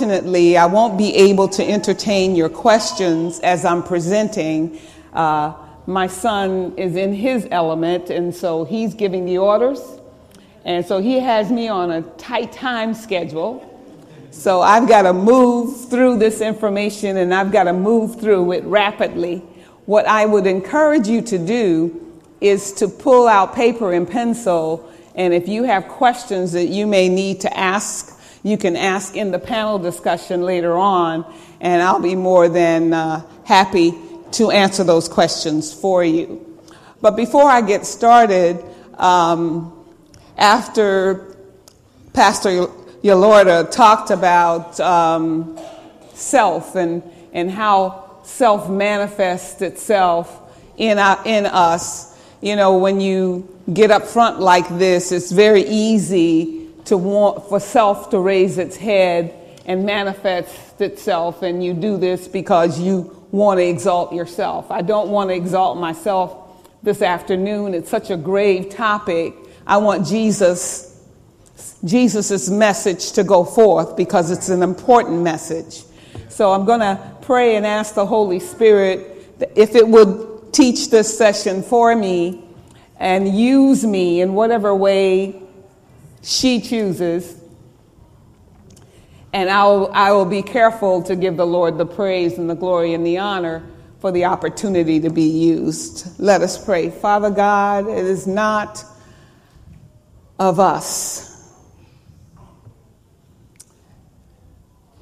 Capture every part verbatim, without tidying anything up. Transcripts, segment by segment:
Unfortunately, I won't be able to entertain your questions as I'm presenting. Uh, my son is in his element, and so he's giving the orders. And so he has me on a tight time schedule. So I've got to move through this information, and I've got to move through it rapidly. What I would encourage you to do is to pull out paper and pencil, and if you have questions that you may need to ask, you can ask in the panel discussion later on, and I'll be more than uh, happy to answer those questions for you. But before I get started, um, after Pastor Yolorda talked about um, self and, and how self manifests itself in, our, in us, you know, when you get up front like this, it's very easy to want for self to raise its head and manifest itself, and you do this because you want to exalt yourself. I don't want to exalt myself this afternoon. It's such a grave topic. I want Jesus, Jesus's message to go forth because it's an important message. So I'm going to pray and ask the Holy Spirit that if it would teach this session for me and use me in whatever way she chooses, and I'll, I will be careful to give the Lord the praise and the glory and the honor for the opportunity to be used. Let us pray. Father God, it is not of us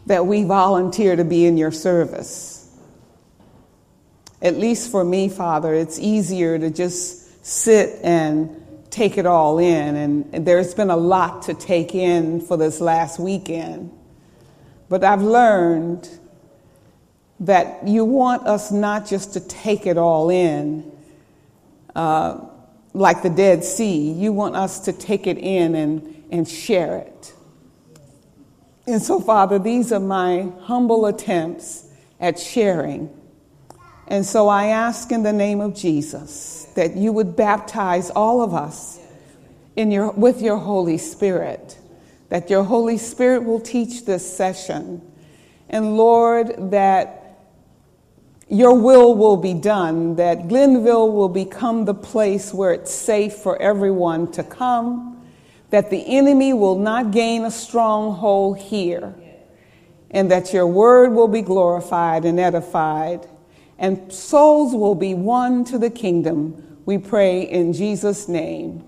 that we volunteer to be in your service. At least for me, Father, it's easier to just sit and take it all in, and there's been a lot to take in for this last weekend. But I've learned that you want us not just to take it all in uh, like the Dead Sea. You want us to take it in and, and share it. And so, Father, these are my humble attempts at sharing. And so I ask in the name of Jesus that you would baptize all of us in your, with your Holy Spirit, that your Holy Spirit will teach this session. And Lord, that your will will be done, that Glenville will become the place where it's safe for everyone to come, that the enemy will not gain a stronghold here, and that your word will be glorified and edified, and souls will be won to the kingdom. We pray in Jesus' name.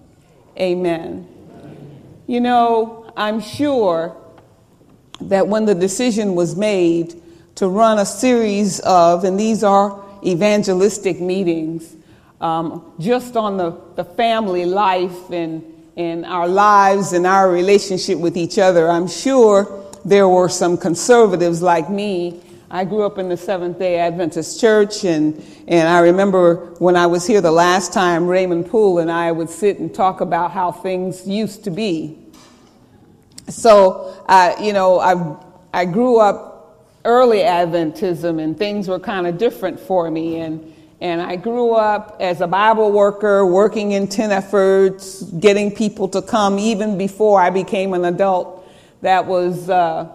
Amen. Amen. You know, I'm sure that when the decision was made to run a series of, and these are evangelistic meetings, um, just on the, the family life and, and our lives and our relationship with each other, I'm sure there were some conservatives like me. I grew up in the Seventh-day Adventist Church, and, and I remember when I was here the last time, Raymond Poole and I would sit and talk about how things used to be. So, uh, you know, I I grew up early Adventism, and things were kind of different for me. And, and I grew up as a Bible worker, working in tent efforts, getting people to come even before I became an adult. That was uh,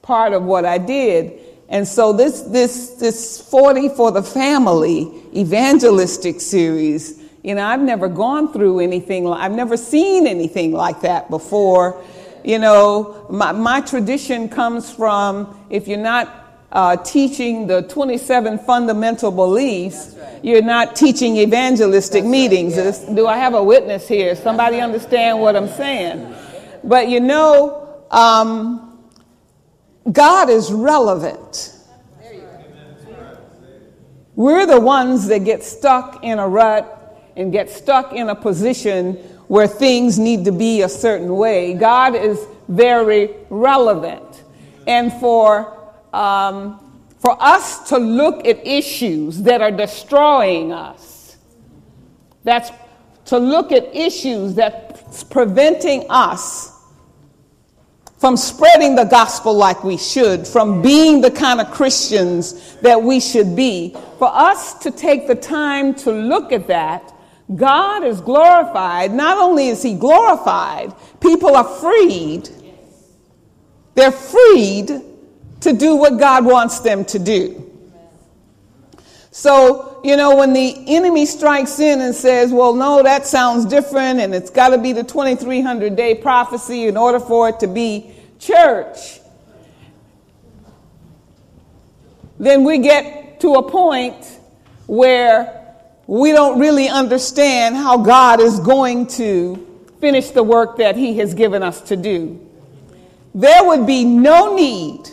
part of what I did. And so this this this forty for the Family evangelistic series, you know, I've never gone through anything. I've never seen anything like that before. You know, my, my tradition comes from, if you're not uh, teaching the twenty-seven fundamental beliefs, right, you're not teaching evangelistic That's meetings. Right, yeah. Do I have a witness here? Somebody understand what I'm saying? But, you know, um, God is relevant. We're the ones that get stuck in a rut and get stuck in a position where things need to be a certain way. God is very relevant. And for, um, for us to look at issues that are destroying us, that's to look at issues that's preventing us from spreading the gospel like we should, from being the kind of Christians that we should be. For us to take the time to look at that, God is glorified. Not only is he glorified, people are freed. They're freed to do what God wants them to do. So, you know, when the enemy strikes in and says, well, no, that sounds different, and it's got to be the twenty-three hundred day prophecy in order for it to be church, then we get to a point where we don't really understand how God is going to finish the work that he has given us to do. There would be no need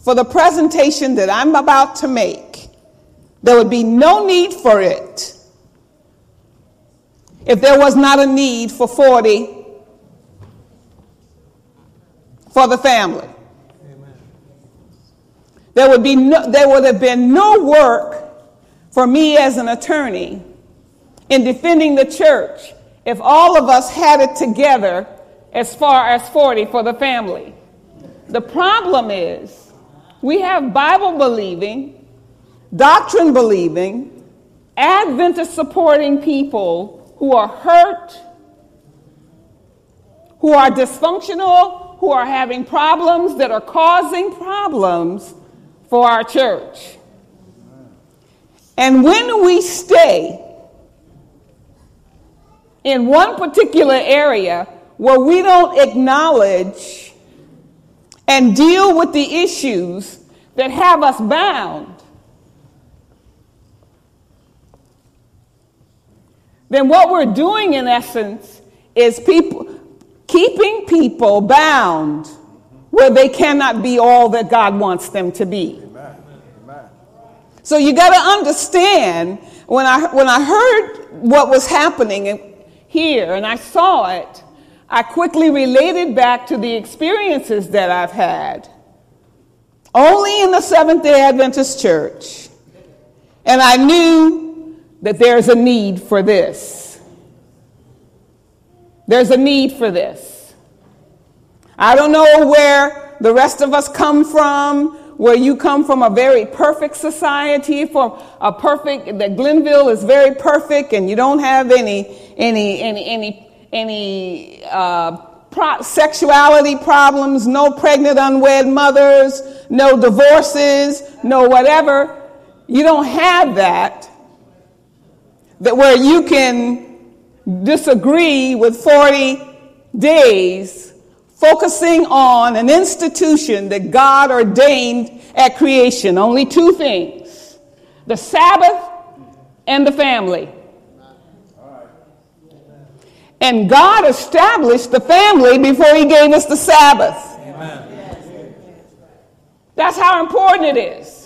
for the presentation that I'm about to make. There would be no need for it if there was not a need for forty for the family. Amen. There would be no, there would have been no work for me as an attorney in defending the church if all of us had it together as far as forty for the family. The problem is we have Bible-believing, doctrine believing, Adventist supporting people who are hurt, who are dysfunctional, who are having problems that are causing problems for our church. And when we stay in one particular area where we don't acknowledge and deal with the issues that have us bound, then what we're doing in essence is people keeping people bound where they cannot be all that God wants them to be. Amen. Amen. So you got to understand, when I when I heard what was happening here and I saw it, I quickly related back to the experiences that I've had only in the Seventh-day Adventist Church, and I knew that there's a need for this. There's a need for this. I don't know where the rest of us come from, where you come from a very perfect society, from a perfect, that Glenville is very perfect and you don't have any, any, any, any, any uh, pro- sexuality problems, no pregnant, unwed mothers, no divorces, no whatever. You don't have that. That where you can disagree with forty days focusing on an institution that God ordained at creation. Only two things: the Sabbath and the family. And God established the family before he gave us the Sabbath. Amen. That's how important it is.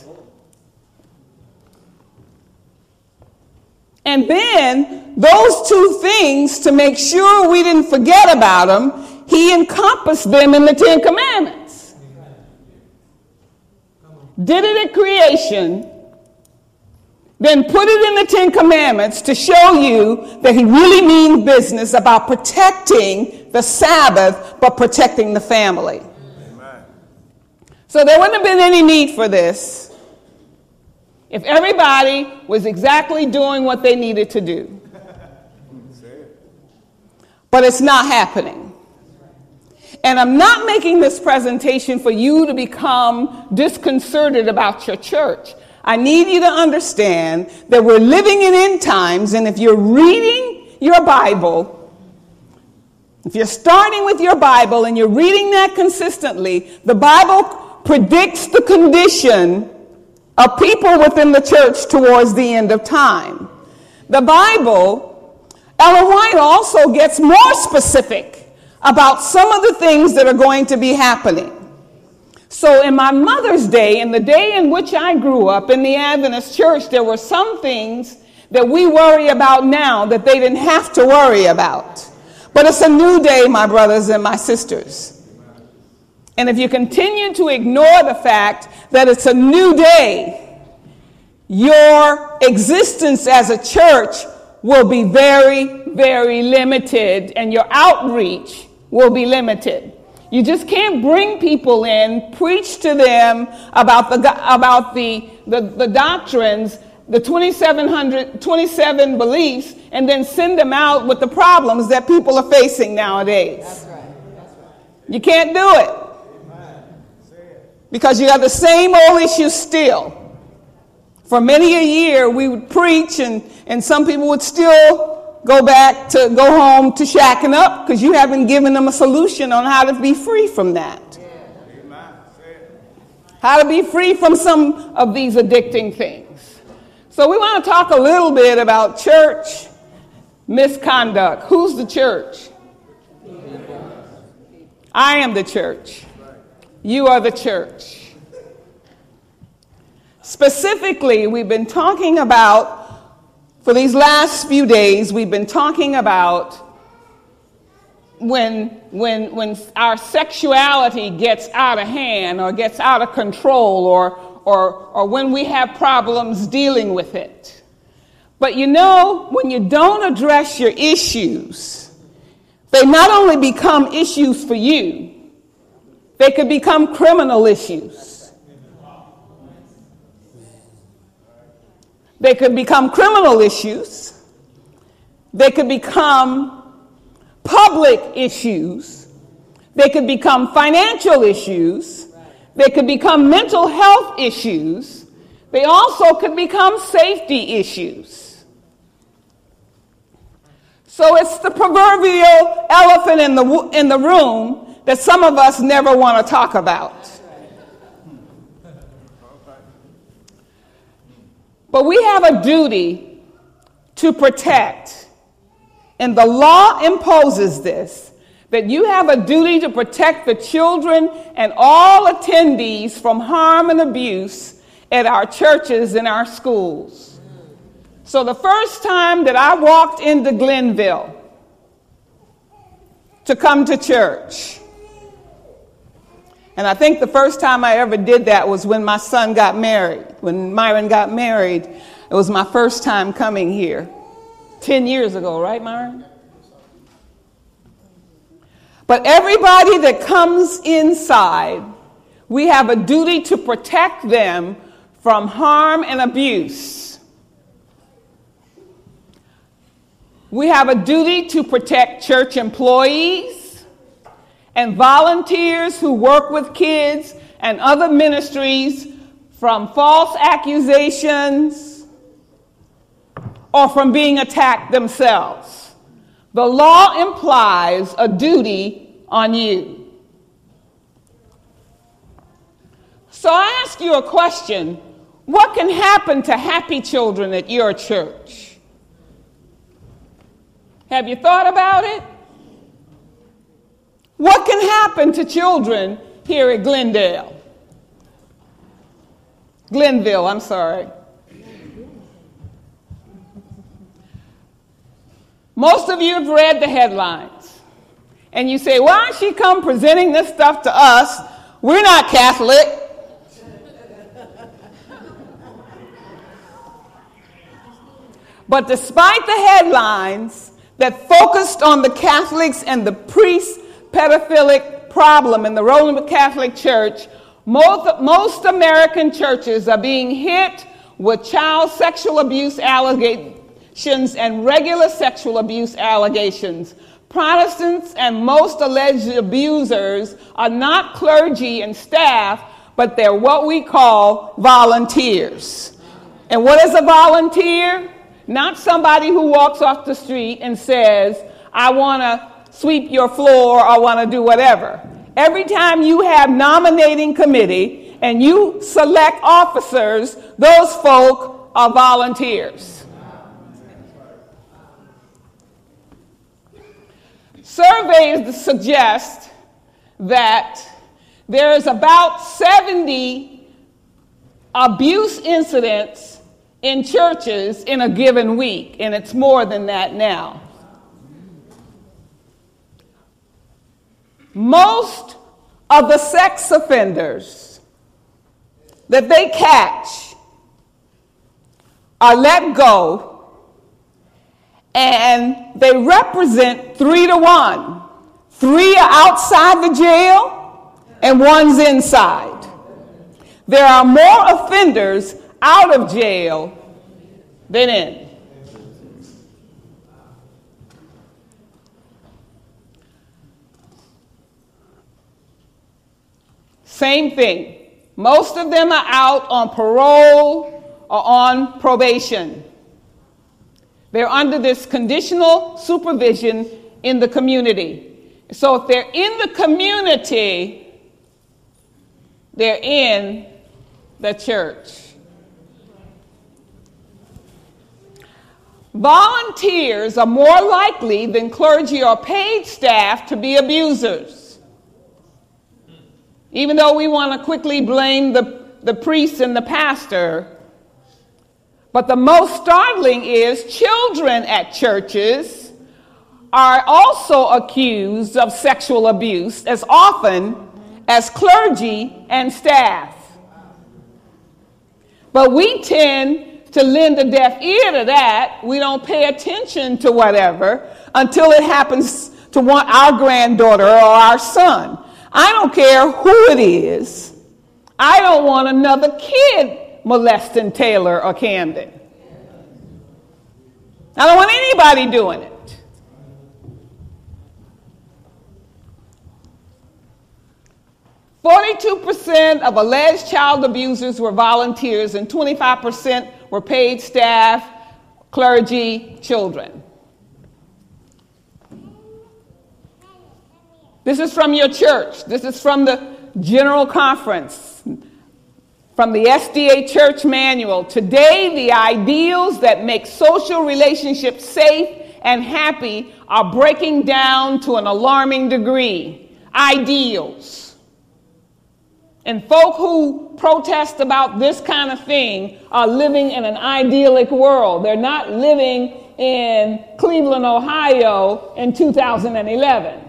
And then those two things, to make sure we didn't forget about them, he encompassed them in the Ten Commandments. Did it at creation, then put it in the Ten Commandments to show you that he really means business about protecting the Sabbath, but protecting the family. Amen. So there wouldn't have been any need for this if everybody was exactly doing what they needed to do. But it's not happening. And I'm not making this presentation for you to become disconcerted about your church. I need you to understand that we're living in end times, and if you're reading your Bible, if you're starting with your Bible and you're reading that consistently, the Bible predicts the condition of people within the church towards the end of time. The Bible, Ellen White also gets more specific about some of the things that are going to be happening. So in my mother's day, in the day in which I grew up in the Adventist church, there were some things that we worry about now that they didn't have to worry about. But it's a new day, my brothers and my sisters. And if you continue to ignore the fact that it's a new day, your existence as a church will be very, very limited, and your outreach will be limited. You just can't bring people in, preach to them about the about the the, the doctrines, the twenty-seven hundred, twenty-seven beliefs, and then send them out with the problems that people are facing nowadays. That's right. That's right. You can't do it. because you have the same old issue still. For many a year, we would preach, and, and some people would still go back to go home to shacking up because you haven't given them a solution on how to be free from that. How to be free from some of these addicting things. So we want to talk a little bit about church misconduct. Who's the church? I am the church. You are the church. Specifically, we've been talking about, for these last few days, we've been talking about when, when, when our sexuality gets out of hand or gets out of control or, or, or when we have problems dealing with it. But you know, when you don't address your issues, they not only become issues for you, they could become criminal issues. They could become criminal issues. They could become public issues. They could become financial issues. They could become mental health issues. They also could become safety issues. So it's the proverbial elephant in the in the room that some of us never want to talk about. But we have a duty to protect, and the law imposes this, that you have a duty to protect the children and all attendees from harm and abuse at our churches and our schools. So the first time that I walked into Glenville to come to church, and I think the first time I ever did that was when my son got married. When Myron got married, it was my first time coming here. Ten years ago, right, Myron? But everybody that comes inside, we have a duty to protect them from harm and abuse. We have a duty to protect church employees and volunteers who work with kids and other ministries from false accusations or from being attacked themselves. The law implies a duty on you. So I ask you a question. What can happen to happy children at your church? Have you thought about it? What can happen to children here at Glendale? Glenville, I'm sorry. Most of you have read the headlines, and you say, why is she come presenting this stuff to us? We're not Catholic. But despite the headlines that focused on the Catholics and the priests' pedophilic problem in the Roman Catholic Church, most, most American churches are being hit with child sexual abuse allegations and regular sexual abuse allegations. Protestants and most alleged abusers are not clergy and staff, but they're what we call volunteers. And what is a volunteer? Not somebody who walks off the street and says, I want to sweep your floor, or want to do whatever. Every time you have nominating committee and you select officers, those folk are volunteers. Surveys suggest that there is about seventy abuse incidents in churches in a given week, and it's more than that now. Most of the sex offenders that they catch are let go, and they represent three to one. Three are outside the jail, and one's inside. There are more offenders out of jail than in. Same thing. Most of them are out on parole or on probation. They're under this conditional supervision in the community. So if they're in the community, they're in the church. Volunteers are more likely than clergy or paid staff to be abusers. Even though we want to quickly blame the, the priest and the pastor, but the most startling is children at churches are also accused of sexual abuse as often as clergy and staff. But we tend to lend a deaf ear to that. We don't pay attention to whatever until it happens to one, our granddaughter or our son. I don't care who it is. I don't want another kid molesting Taylor or Camden. I don't want anybody doing it. forty-two percent of alleged child abusers were volunteers and twenty-five percent were paid staff, clergy, children. This is from your church. This is from the General Conference, from the S D A Church Manual. Today, the ideals that make social relationships safe and happy are breaking down to an alarming degree. Ideals. And folk who protest about this kind of thing are living in an idyllic world. They're not living in Cleveland, Ohio in two thousand eleven.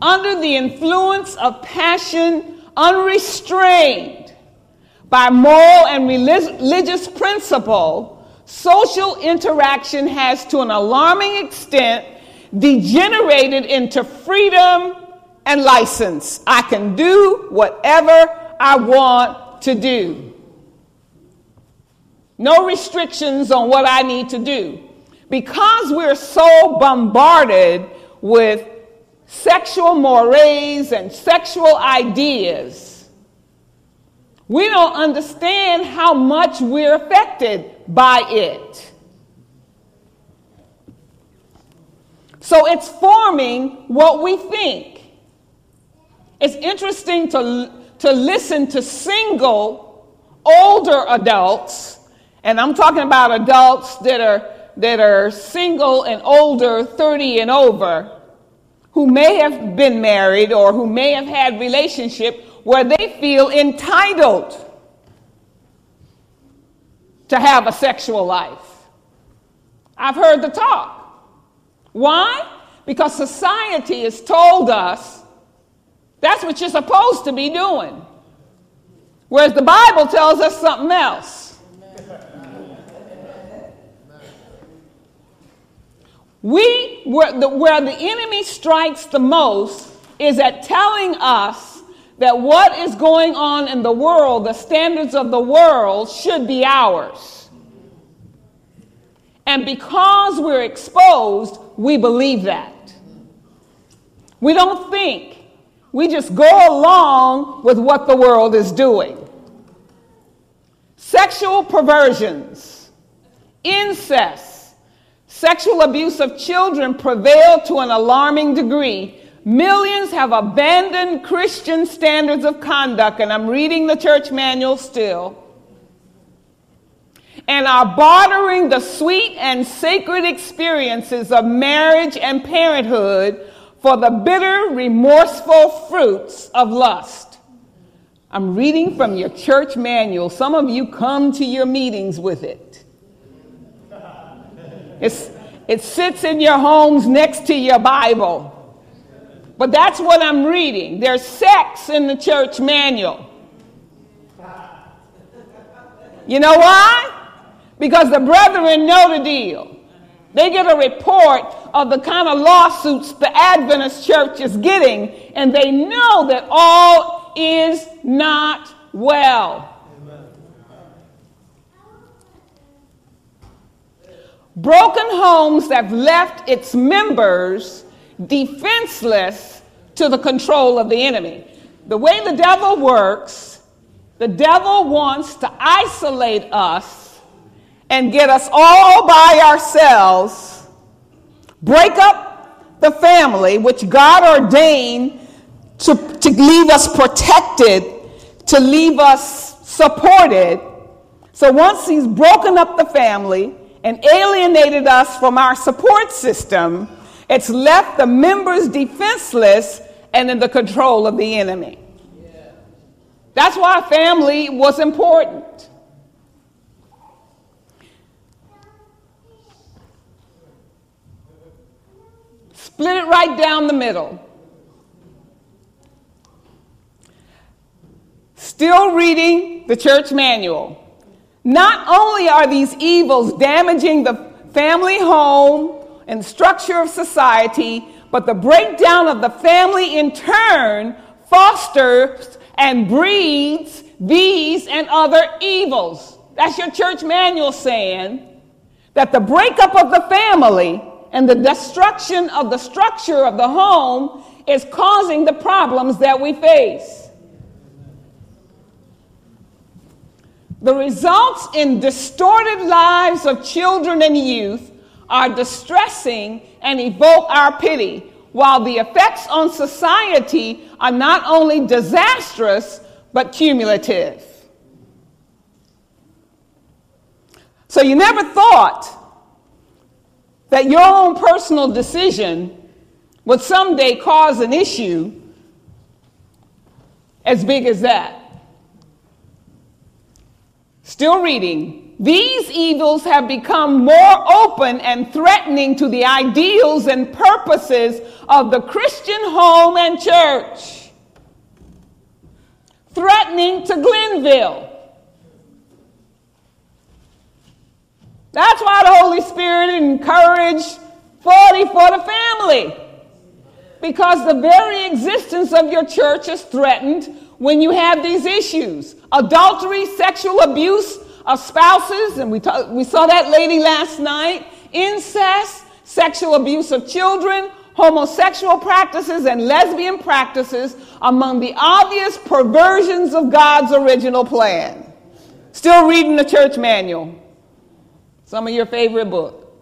Under the influence of passion, unrestrained by moral and religious principle, social interaction has to an alarming extent degenerated into freedom and license. I can do whatever I want to do. No restrictions on what I need to do. Because we're so bombarded with sexual mores and sexual ideas, we don't understand how much we're affected by it. So it's forming what we think. It's interesting to, to listen to single, older adults, and I'm talking about adults that are, that are single and older, thirty and over, who may have been married or who may have had relationship where they feel entitled to have a sexual life. I've heard the talk. Why? Because society has told us that's what you're supposed to be doing. Whereas the Bible tells us something else. Amen. We, where the, where the enemy strikes the most is at telling us that what is going on in the world, the standards of the world, should be ours. And because we're exposed, we believe that. We don't think. We just go along with what the world is doing. Sexual perversions, incest, sexual abuse of children prevail to an alarming degree. Millions have abandoned Christian standards of conduct, and I'm reading the church manual still, and are bartering the sweet and sacred experiences of marriage and parenthood for the bitter, remorseful fruits of lust. I'm reading from your church manual. Some of you come to your meetings with it. It's, it sits in your homes next to your Bible. But that's what I'm reading. There's sex in the church manual. You know why? Because the brethren know the deal. They get a report of the kind of lawsuits the Adventist church is getting, and they know that all is not well. Amen. Broken homes have left its members defenseless to the control of the enemy. The way the devil works, the devil wants to isolate us and get us all by ourselves, break up the family, which God ordained to, to leave us protected, to leave us supported. So once he's broken up the family and alienated us from our support system, it's left the members defenseless and in the control of the enemy. Yeah. That's why family was important. Split it right down the middle. Still reading the church manual. Not only are these evils damaging the family home and structure of society, but the breakdown of the family in turn fosters and breeds these and other evils. That's your church manual saying that the breakup of the family and the destruction of the structure of the home is causing the problems that we face. The results in distorted lives of children and youth are distressing and evoke our pity, while the effects on society are not only disastrous, but cumulative. So you never thought that your own personal decision would someday cause an issue as big as that. Still reading. These evils have become more open and threatening to the ideals and purposes of the Christian home and church. Threatening to Glenville. That's why the Holy Spirit encouraged forty for the family. Because the very existence of your church is threatened when you have these issues. Adultery, sexual abuse of spouses, and we, t- we saw that lady last night, incest, sexual abuse of children, homosexual practices, and lesbian practices among the obvious perversions of God's original plan. Still reading the church manual. Some of your favorite book.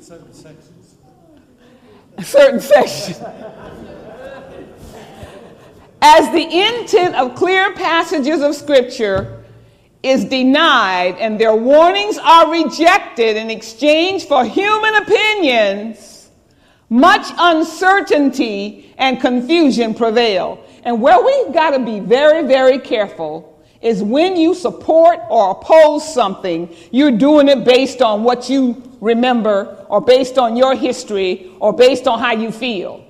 Certain sections. Certain sections. As the intent of clear passages of Scripture is denied and their warnings are rejected in exchange for human opinions, much uncertainty and confusion prevail. And where we've got to be very, very careful is when you support or oppose something, you're doing it based on what you remember or based on your history or based on how you feel.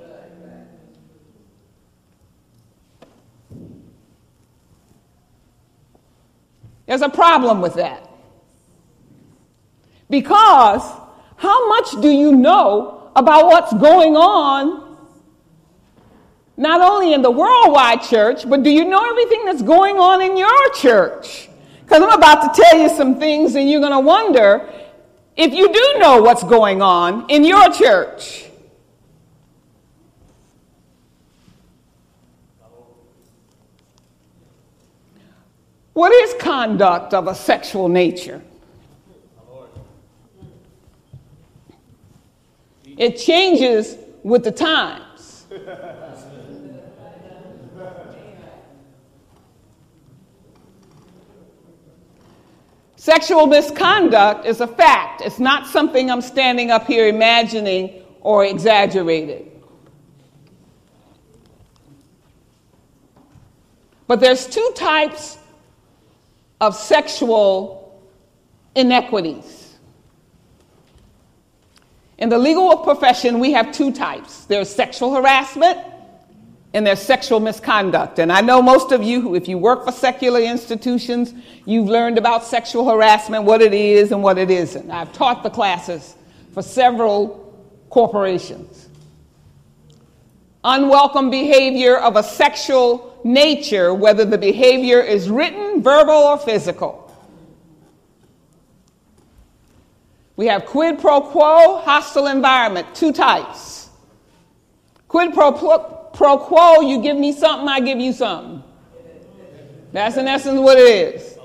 There's a problem with that. Because how much do you know about what's going on, not only in the worldwide church, but do you know everything that's going on in your church? Because I'm about to tell you some things and you're going to wonder if you do know what's going on in your church. What is conduct of a sexual nature? It changes with the times. Sexual misconduct is a fact. It's not something I'm standing up here imagining or exaggerating. But there's two types of sexual inequities. In the legal profession, we have two types. There's sexual harassment and there's sexual misconduct. And I know most of you, who, if you work for secular institutions, you've learned about sexual harassment, what it is and what it isn't. I've taught the classes for several corporations. Unwelcome behavior of a sexual nature, whether the behavior is written, verbal, or physical. We have quid pro quo, hostile environment, two types. Quid pro pro quo, you give me something, I give you something. That's in essence what it is.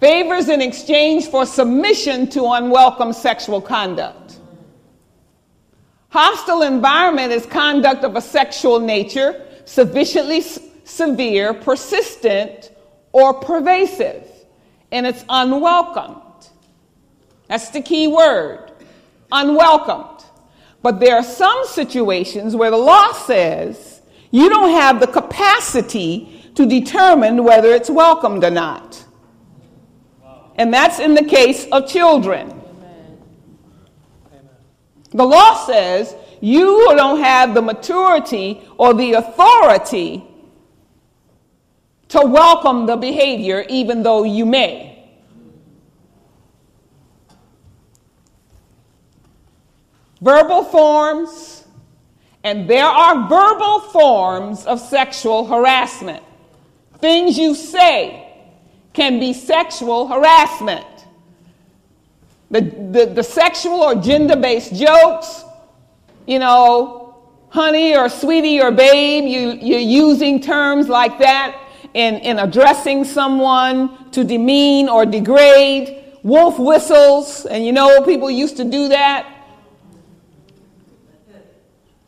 Favors in exchange for submission to unwelcome sexual conduct. Hostile environment is conduct of a sexual nature, sufficiently s- severe, persistent, or pervasive, and it's unwelcomed. That's the key word, unwelcomed. But there are some situations where the law says you don't have the capacity to determine whether it's welcomed or not. And that's in the case of children. Amen. Amen. The law says you don't have the maturity or the authority to welcome the behavior, even though you may. Verbal forms, and there are verbal forms of sexual harassment. Things you say can be sexual harassment. The, the, the sexual or gender-based jokes, you know, honey or sweetie or babe, you, you're using terms like that in, in addressing someone to demean or degrade. Wolf whistles, and you know people used to do that.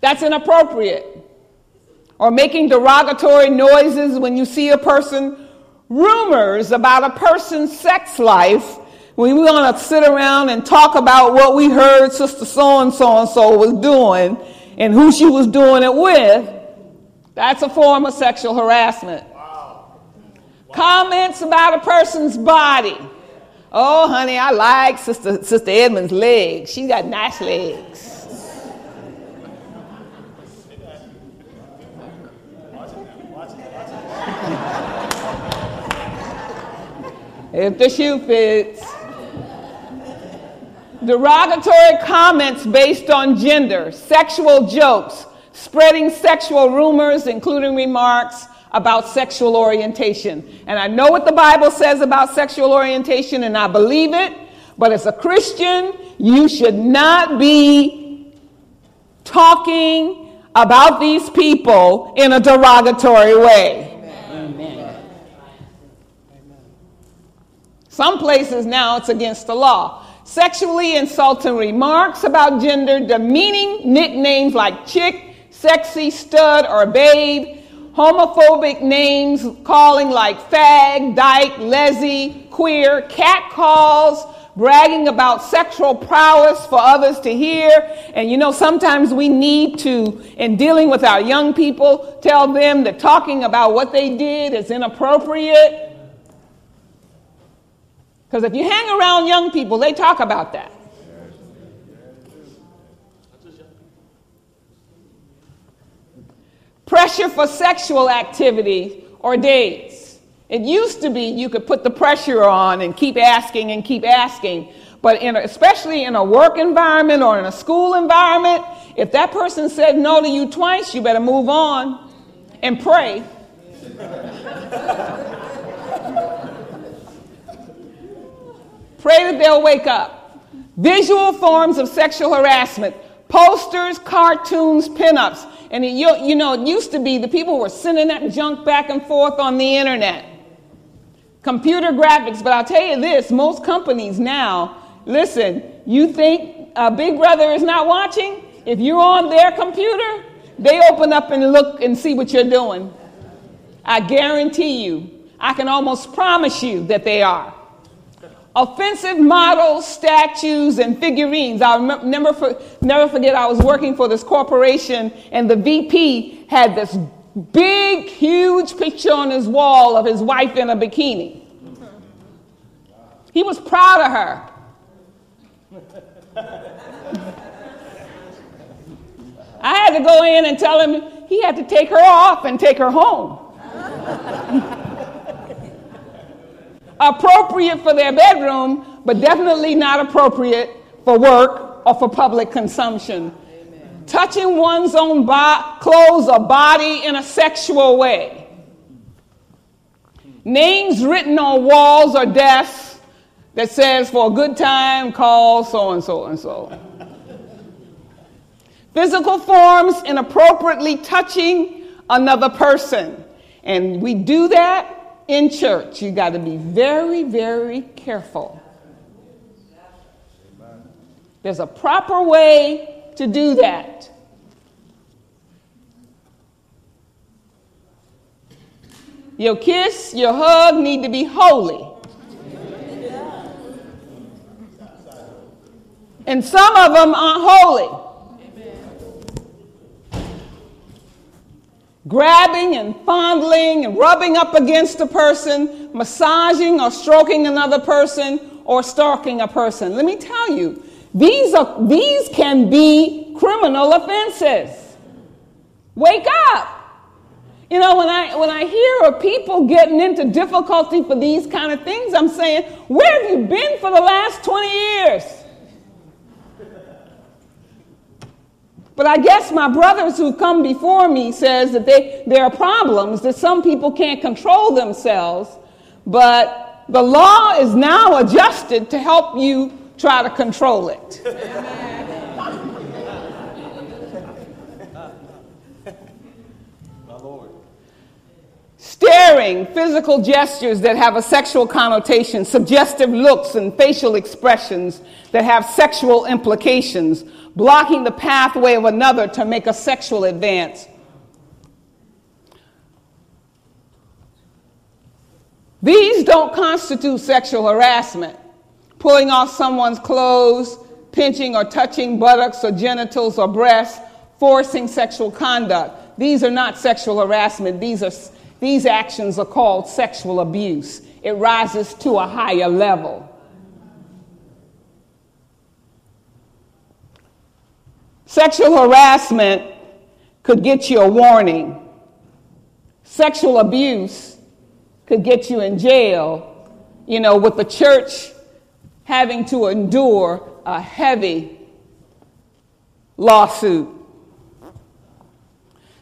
That's inappropriate. Or making derogatory noises when you see a person. Rumors about a person's sex life, when we want to sit around and talk about what we heard Sister so-and-so and so was doing and who she was doing it with, that's a form of sexual harassment. Wow. Wow. Comments about a person's body. Oh, honey, I like Sister, Sister Edmund's legs. She got nice legs. If the shoe fits. Derogatory comments based on gender, sexual jokes, spreading sexual rumors, including remarks about sexual orientation. And I know what the Bible says about sexual orientation, and I believe it, but as a Christian, you should not be talking about these people in a derogatory way. Some places now it's against the law. Sexually insulting remarks about gender, demeaning nicknames like chick, sexy, stud, or babe, homophobic names, calling like fag, dyke, lesbian, queer, catcalls, bragging about sexual prowess for others to hear. And you know, sometimes we need to, in dealing with our young people, tell them that talking about what they did is inappropriate. Because if you hang around young people, they talk about that. Pressure for sexual activity or dates. It used to be you could put the pressure on and keep asking and keep asking. But in a, especially in a work environment or in a school environment, if that person said no to you twice, you better move on and pray. Pray that they'll wake up. Visual forms of sexual harassment. Posters, cartoons, pinups. And it, you, you know, it used to be the people were sending that junk back and forth on the internet. Computer graphics. But I'll tell you this, most companies now, listen, you think uh, Big Brother is not watching? If you're on their computer, they open up and look and see what you're doing. I guarantee you, I can almost promise you that they are. Offensive models, statues, and figurines. I'll never, for, never forget I was working for this corporation, and the V P had this big, huge picture on his wall of his wife in a bikini. He was proud of her. I had to go in and tell him he had to take her off and take her home. Appropriate for their bedroom, but definitely not appropriate for work or for public consumption. Amen. Touching one's own bo- clothes or body in a sexual way. Names written on walls or desks that says, for a good time, call so-and-so and so. physical forms in appropriately touching another person. And we do that in church. You got to be very, very careful. There's a proper way to do that. Your kiss, your hug need to be holy. And some of them aren't holy. Amen. Grabbing and fondling and rubbing up against a person, massaging or stroking another person, or stalking a person. Let me tell you, these are these can be criminal offenses. Wake up. You know, when I when I hear of people getting into difficulty for these kind of things, I'm saying, where have you been for the last twenty years? But I guess my brothers who come before me says that they, there are problems, that some people can't control themselves, but the law is now adjusted to help you try to control it. My Lord. Staring, physical gestures that have a sexual connotation, suggestive looks and facial expressions that have sexual implications, blocking the pathway of another to make a sexual advance. These don't constitute sexual harassment. Pulling off someone's clothes, pinching or touching buttocks or genitals or breasts, forcing sexual conduct. These are not sexual harassment. These are, these actions are called sexual abuse. It rises to a higher level. Sexual harassment could get you a warning. Sexual abuse could get you in jail, you know, with the church having to endure a heavy lawsuit.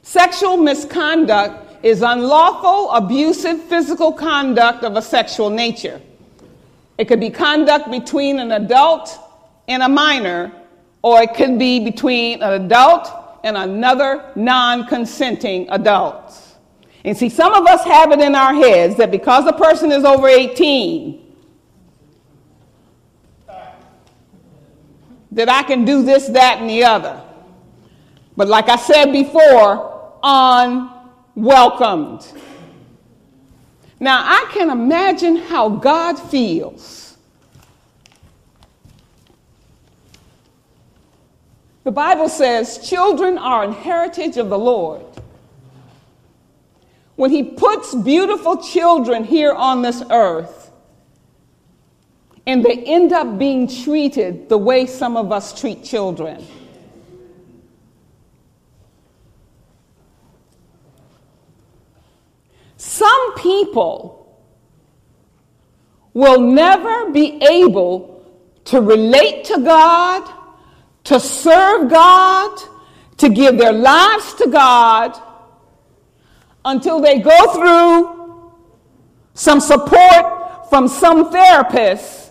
Sexual misconduct is unlawful, abusive physical conduct of a sexual nature. It could be conduct between an adult and a minor, or it could be between an adult and another non-consenting adult. And see, some of us have it in our heads that because a person is over eighteen, that I can do this, that, and the other. But like I said before, unwelcomed. Now, I can imagine how God feels. The Bible says children are an heritage of the Lord. When he puts beautiful children here on this earth, and they end up being treated the way some of us treat children. Some people will never be able to relate to God, to serve God, to give their lives to God, until they go through some support from some therapist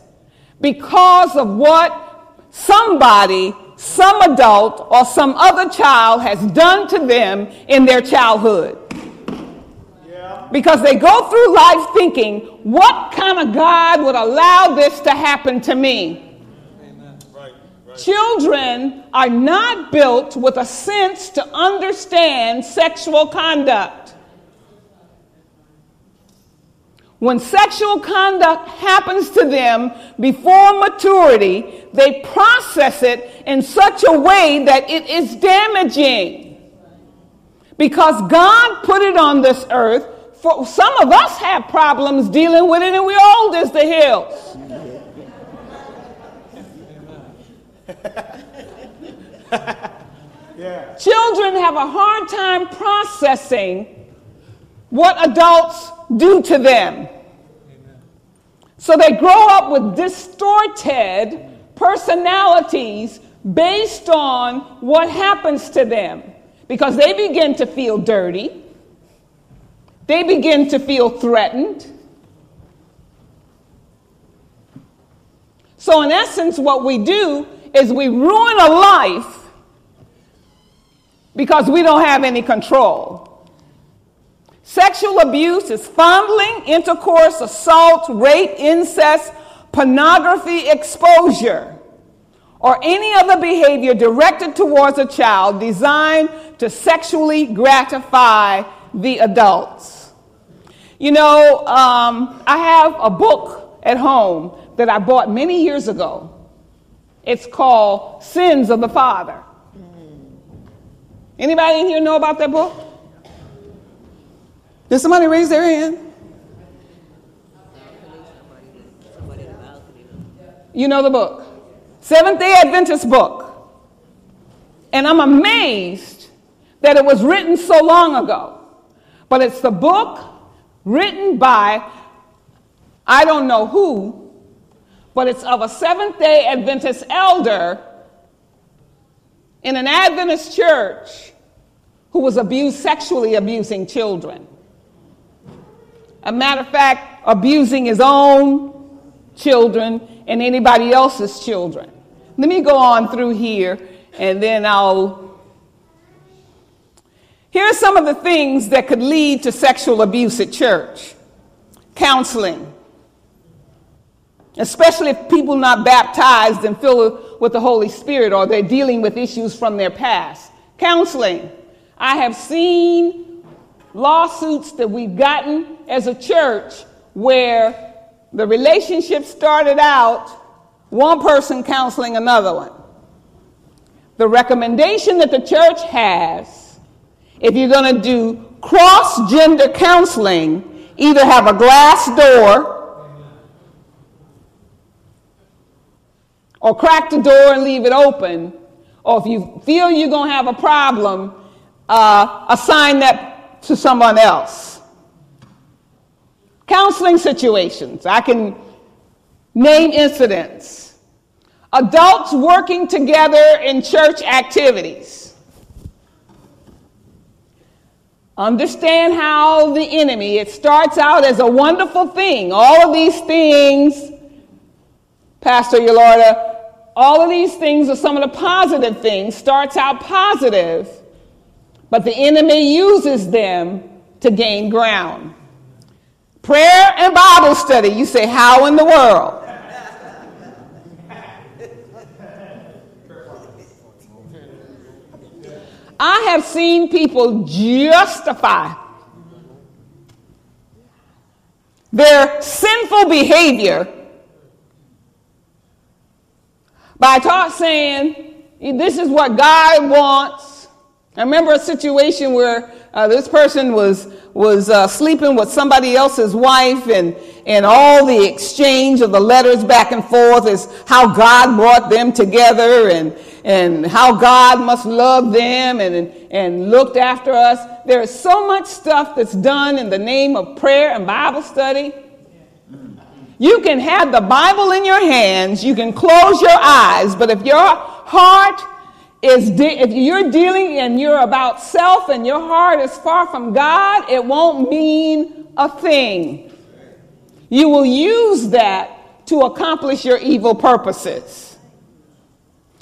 because of what somebody, some adult, or some other child has done to them in their childhood. Yeah. Because they go through life thinking, what kind of God would allow this to happen to me? Children are not built with a sense to understand sexual conduct. When sexual conduct happens to them before maturity, they process it in such a way that it is damaging. Because God put it on this earth, for some of us have problems dealing with it, and we're old as the hills. Yeah. Children have a hard time processing what adults do to them. Amen. So they grow up with distorted personalities based on what happens to them, because they begin to feel dirty. They begin to feel threatened. So in essence, what we do is we ruin a life because we don't have any control. Sexual abuse is fondling, intercourse, assault, rape, incest, pornography, exposure, or any other behavior directed towards a child designed to sexually gratify the adults. You know, um, I have a book at home that I bought many years ago. It's called Sins of the Father. Anybody in here know about that book? Did somebody raise their hand? You know the book. Seventh-day Adventist book. And I'm amazed that it was written so long ago. But it's the book written by, I don't know who, but it's of a Seventh-day Adventist elder in an Adventist church who was abused, sexually abusing children. A matter of fact, abusing his own children and anybody else's children. Let me go on through here, and then I'll... Here are some of the things that could lead to sexual abuse at church. Counseling. Especially if people not baptized and filled with the Holy Spirit, or they're dealing with issues from their past. Counseling. I have seen lawsuits that we've gotten as a church where the relationship started out one person counseling another one. The recommendation that the church has, if you're going to do cross-gender counseling, either have a glass door or crack the door and leave it open, or if you feel you're going to have a problem, uh, assign that to someone else. Counseling situations. I can name incidents. Adults working together in church activities. Understand how the enemy, it starts out as a wonderful thing. All of these things, Pastor Yolorda, all of these things are some of the positive things, starts out positive, but the enemy uses them to gain ground. Prayer and Bible study. You say, how in the world? I have seen people justify their sinful behavior by talk saying, this is what God wants. I remember a situation where uh, this person was was uh, sleeping with somebody else's wife, and, and all the exchange of the letters back and forth is how God brought them together, and, and how God must love them and, and looked after us. There is so much stuff that's done in the name of prayer and Bible study. You can have the Bible in your hands, you can close your eyes, but if your heart is, de- if you're dealing and you're about self and your heart is far from God, it won't mean a thing. You will use that to accomplish your evil purposes.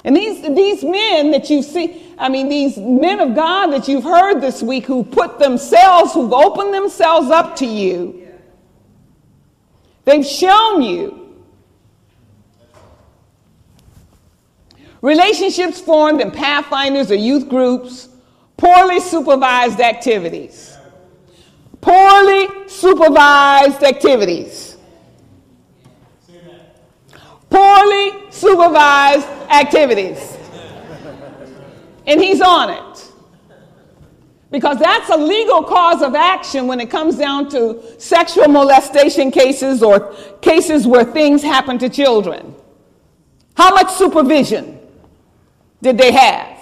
And these, these men that you see, I mean, these men of God that you've heard this week who put themselves, who've opened themselves up to you, they've shown you. Relationships formed in Pathfinders or youth groups, poorly supervised activities. Poorly supervised activities. Poorly supervised activities. And he's on it. Because that's a legal cause of action when it comes down to sexual molestation cases or cases where things happen to children. How much supervision did they have?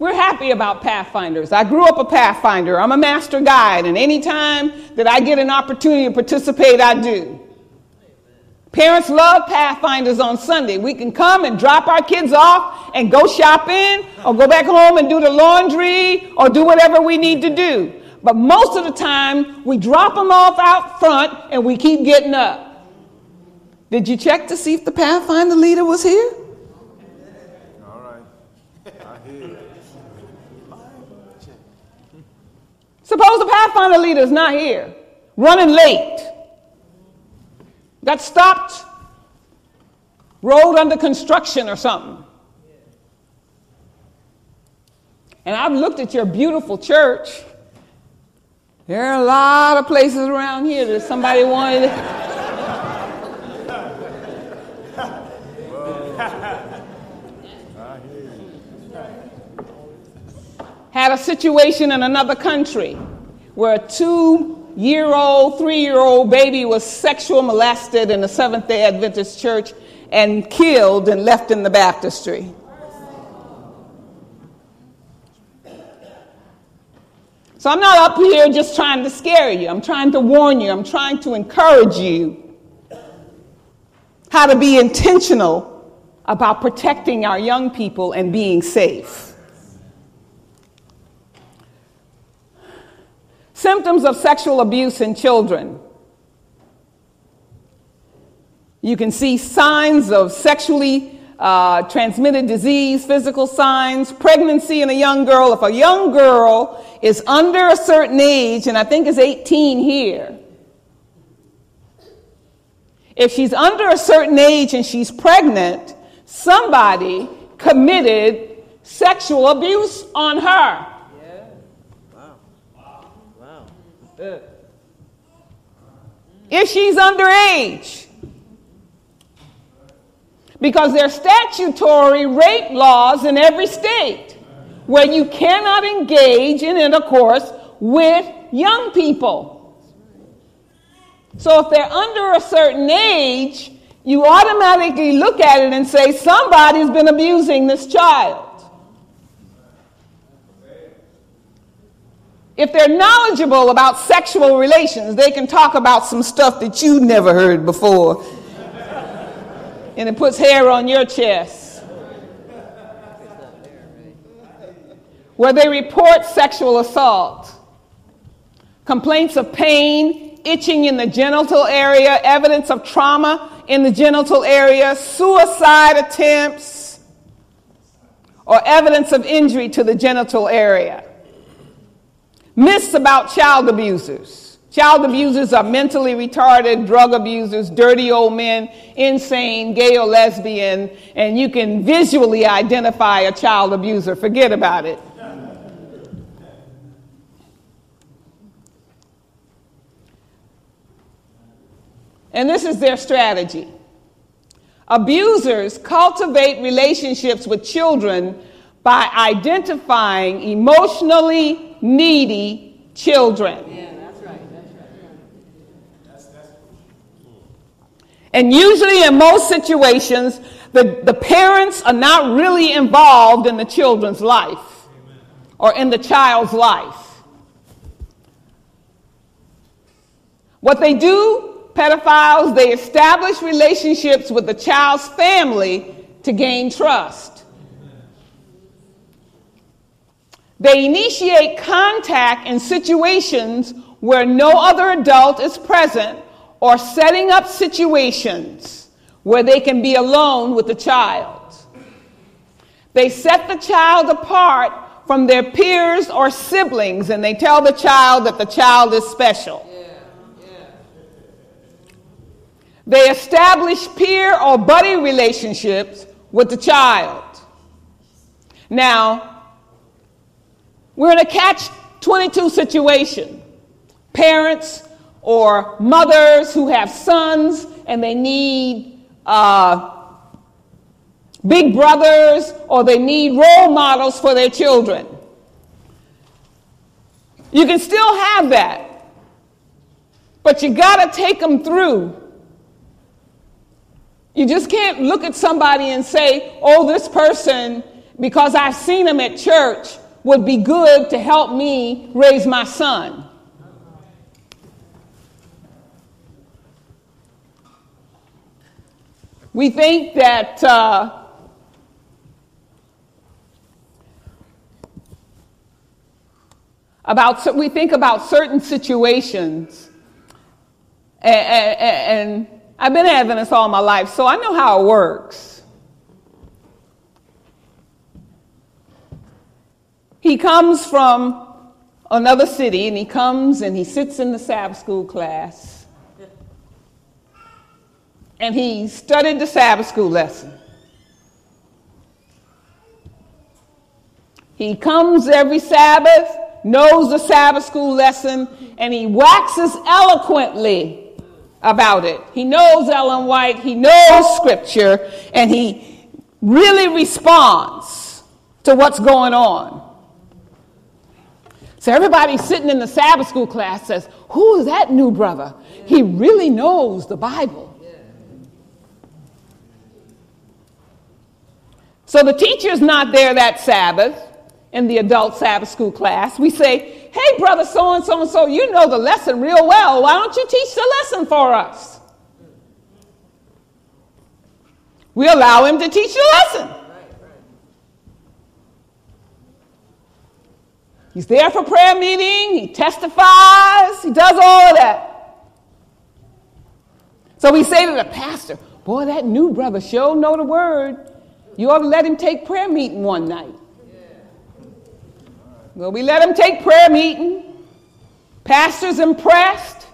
We're happy about Pathfinders. I grew up a Pathfinder. I'm a master guide, and any time that I get an opportunity to participate, I do. Parents love Pathfinders on Sunday. We can come and drop our kids off and go shopping or go back home and do the laundry or do whatever we need to do. But most of the time, we drop them off out front and we keep getting up. Did you check to see if the Pathfinder leader was here? All Suppose the Pathfinder leader is not here, running late, got stopped, road under construction or something. And I've looked at your beautiful church. There are a lot of places around here that somebody wanted to... Had a situation in another country where a two-year-old, three-year-old baby was sexually molested in the Seventh-day Adventist Church and killed and left in the baptistry. So I'm not up here just trying to scare you. I'm trying to warn you. I'm trying to encourage you how to be intentional about protecting our young people and being safe. Symptoms of sexual abuse in children. You can see signs of sexually uh, transmitted disease, physical signs, pregnancy in a young girl. If a young girl is under a certain age, and I think it's eighteen here, if she's under a certain age and she's pregnant, somebody committed sexual abuse on her. If she's underage, because there's statutory rape laws in every state where you cannot engage in intercourse with young people. So if they're under a certain age, you automatically look at it and say, somebody's been abusing this child. If they're knowledgeable about sexual relations, they can talk about some stuff that you never heard before. And it puts hair on your chest. Where they report sexual assault. Complaints of pain, itching in the genital area, evidence of trauma in the genital area, suicide attempts, or evidence of injury to the genital area. Myths about child abusers. Child abusers are mentally retarded, drug abusers, dirty old men, insane, gay or lesbian, and you can visually identify a child abuser. Forget about it. And this is their strategy. Abusers cultivate relationships with children by identifying emotionally needy children. Yeah, that's right. That's right. That's, that's cool. And usually in most situations, the, the parents are not really involved in the children's life. Amen. Or in the child's life. What they do, pedophiles, they establish relationships with the child's family to gain trust. They initiate contact in situations where no other adult is present, or setting up situations where they can be alone with the child. They set the child apart from their peers or siblings, and they tell the child that the child is special. Yeah. Yeah. They establish peer or buddy relationships with the child. Now, we're in a catch twenty-two situation. Parents or mothers who have sons and they need uh, big brothers, or they need role models for their children. You can still have that, but you gotta take them through. You just can't look at somebody and say, oh, this person, because I've seen them at church, would be good to help me raise my son. We think that uh, about we think about certain situations, and, and, and I've been Adventist all my life, so I know how it works. He comes from another city, and he comes and he sits in the Sabbath school class. And he studied the Sabbath school lesson. He comes every Sabbath, knows the Sabbath school lesson, and he waxes eloquently about it. He knows Ellen White, he knows scripture, and he really responds to what's going on. So everybody sitting in the Sabbath school class says, who is that new brother? He really knows the Bible. So the teacher's not there that Sabbath in the adult Sabbath school class. We say, hey, brother so-and-so and so, you know the lesson real well. Why don't you teach the lesson for us? We allow him to teach the lesson. He's there for prayer meeting, he testifies, he does all of that. So we say to the pastor, boy, that new brother sure know the word. You ought to let him take prayer meeting one night. Well, we let him take prayer meeting. Pastor's impressed.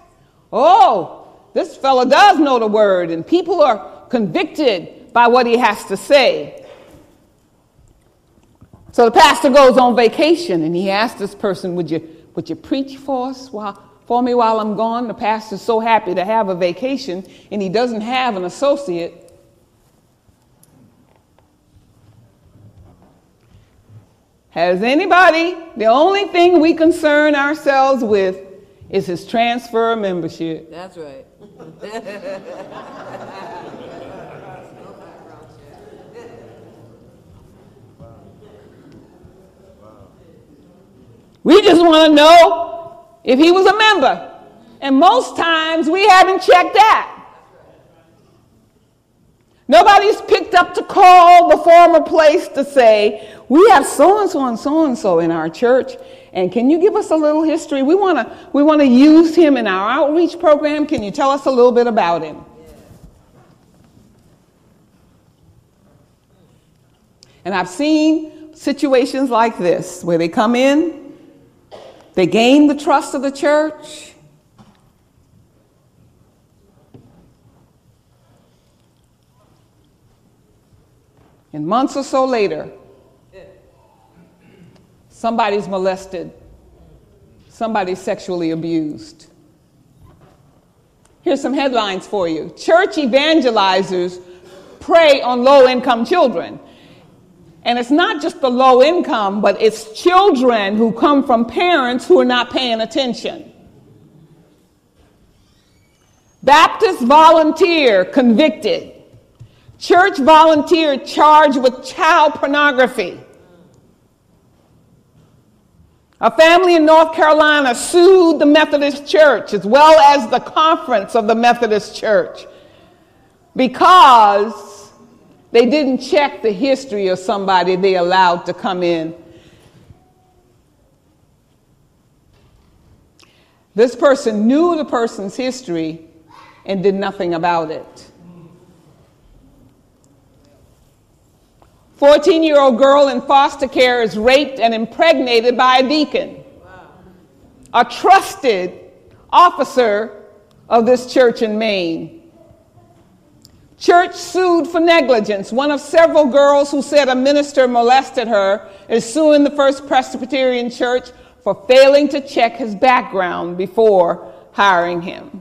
Oh, this fella does know the word, and people are convicted by what he has to say. So the pastor goes on vacation, and he asks this person, would you, would you preach for us while, for me while I'm gone? The pastor's so happy to have a vacation, and he doesn't have an associate. Has anybody, the only thing we concern ourselves with is his transfer membership. That's right. We just want to know if he was a member. And most times we haven't checked that. Nobody's picked up to call the former place to say, we have so-and-so and so-and-so in our church, and can you give us a little history? We want to we want to use him in our outreach program. Can you tell us a little bit about him? Yeah. And I've seen situations like this, where they come in, they gain the trust of the church, and months or so later, somebody's molested, somebody's sexually abused. Here's some headlines for you. Church evangelizers prey on low-income children. And it's not just the low income, but it's children who come from parents who are not paying attention. Baptist volunteer convicted. Church volunteer charged with child pornography. A family in North Carolina sued the Methodist Church as well as the conference of the Methodist Church because they didn't check the history of somebody they allowed to come in. This person knew the person's history and did nothing about it. fourteen-year-old girl in foster care is raped and impregnated by a deacon. Wow. A trusted officer of this church in Maine. Church sued for negligence. One of several girls who said a minister molested her is suing the First Presbyterian Church for failing to check his background before hiring him.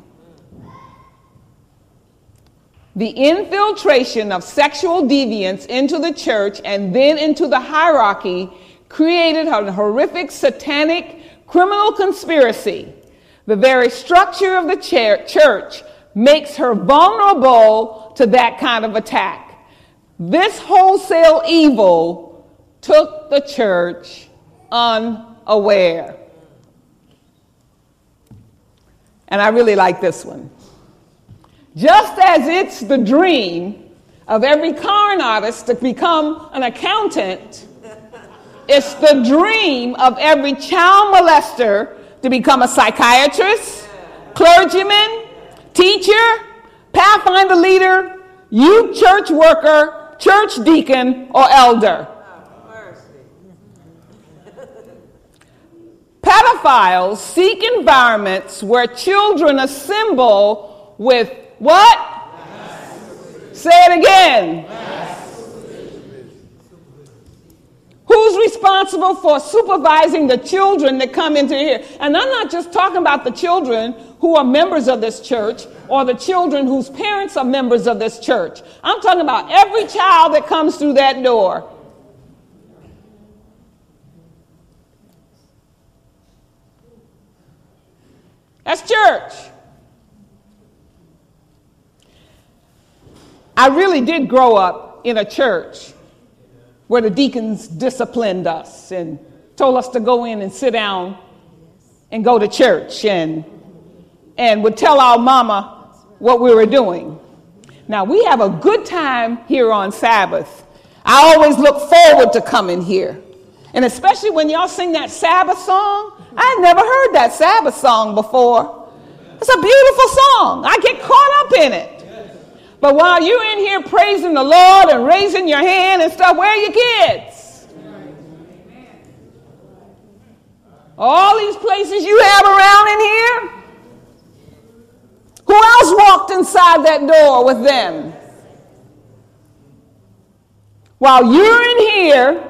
The infiltration of sexual deviance into the church and then into the hierarchy created a horrific satanic criminal conspiracy. The very structure of the church makes her vulnerable to that kind of attack. This wholesale evil took the church unaware. And I really like this one. Just as it's the dream of every con artist to become an accountant, it's the dream of every child molester to become a psychiatrist, clergyman, teacher, Pathfinder leader, youth church worker, church deacon, or elder. Pedophile pedophiles seek environments where children assemble with what? Mass. Say it again. Mass. Who's responsible for supervising the children that come into here? And I'm not just talking about the children who are members of this church or the children whose parents are members of this church. I'm talking about every child that comes through that door. That's church. I really did grow up in a church where the deacons disciplined us and told us to go in and sit down and go to church and, and would tell our mama what we were doing. Now, we have a good time here on Sabbath. I always look forward to coming here. And especially when y'all sing that Sabbath song. I never heard that Sabbath song before. It's a beautiful song. I get caught up in it. But while you're in here praising the Lord and raising your hand and stuff, where are your kids? All these places you have around in here? Who else walked inside that door with them? While you're in here,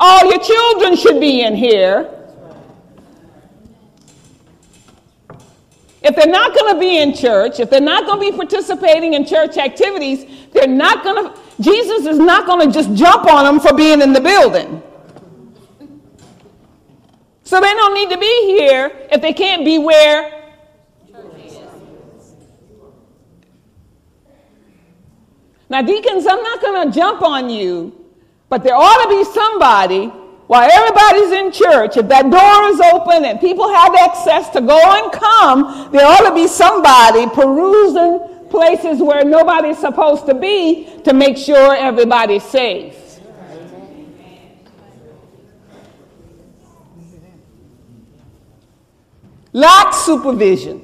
all your children should be in here. If they're not going to be in church, if they're not going to be participating in church activities, they're not going to, Jesus is not going to just jump on them for being in the building. So they don't need to be here if they can't be where? Now, deacons, I'm not going to jump on you, but there ought to be somebody. While everybody's in church, if that door is open and people have access to go and come, there ought to be somebody perusing places where nobody's supposed to be to make sure everybody's safe. Lack supervision.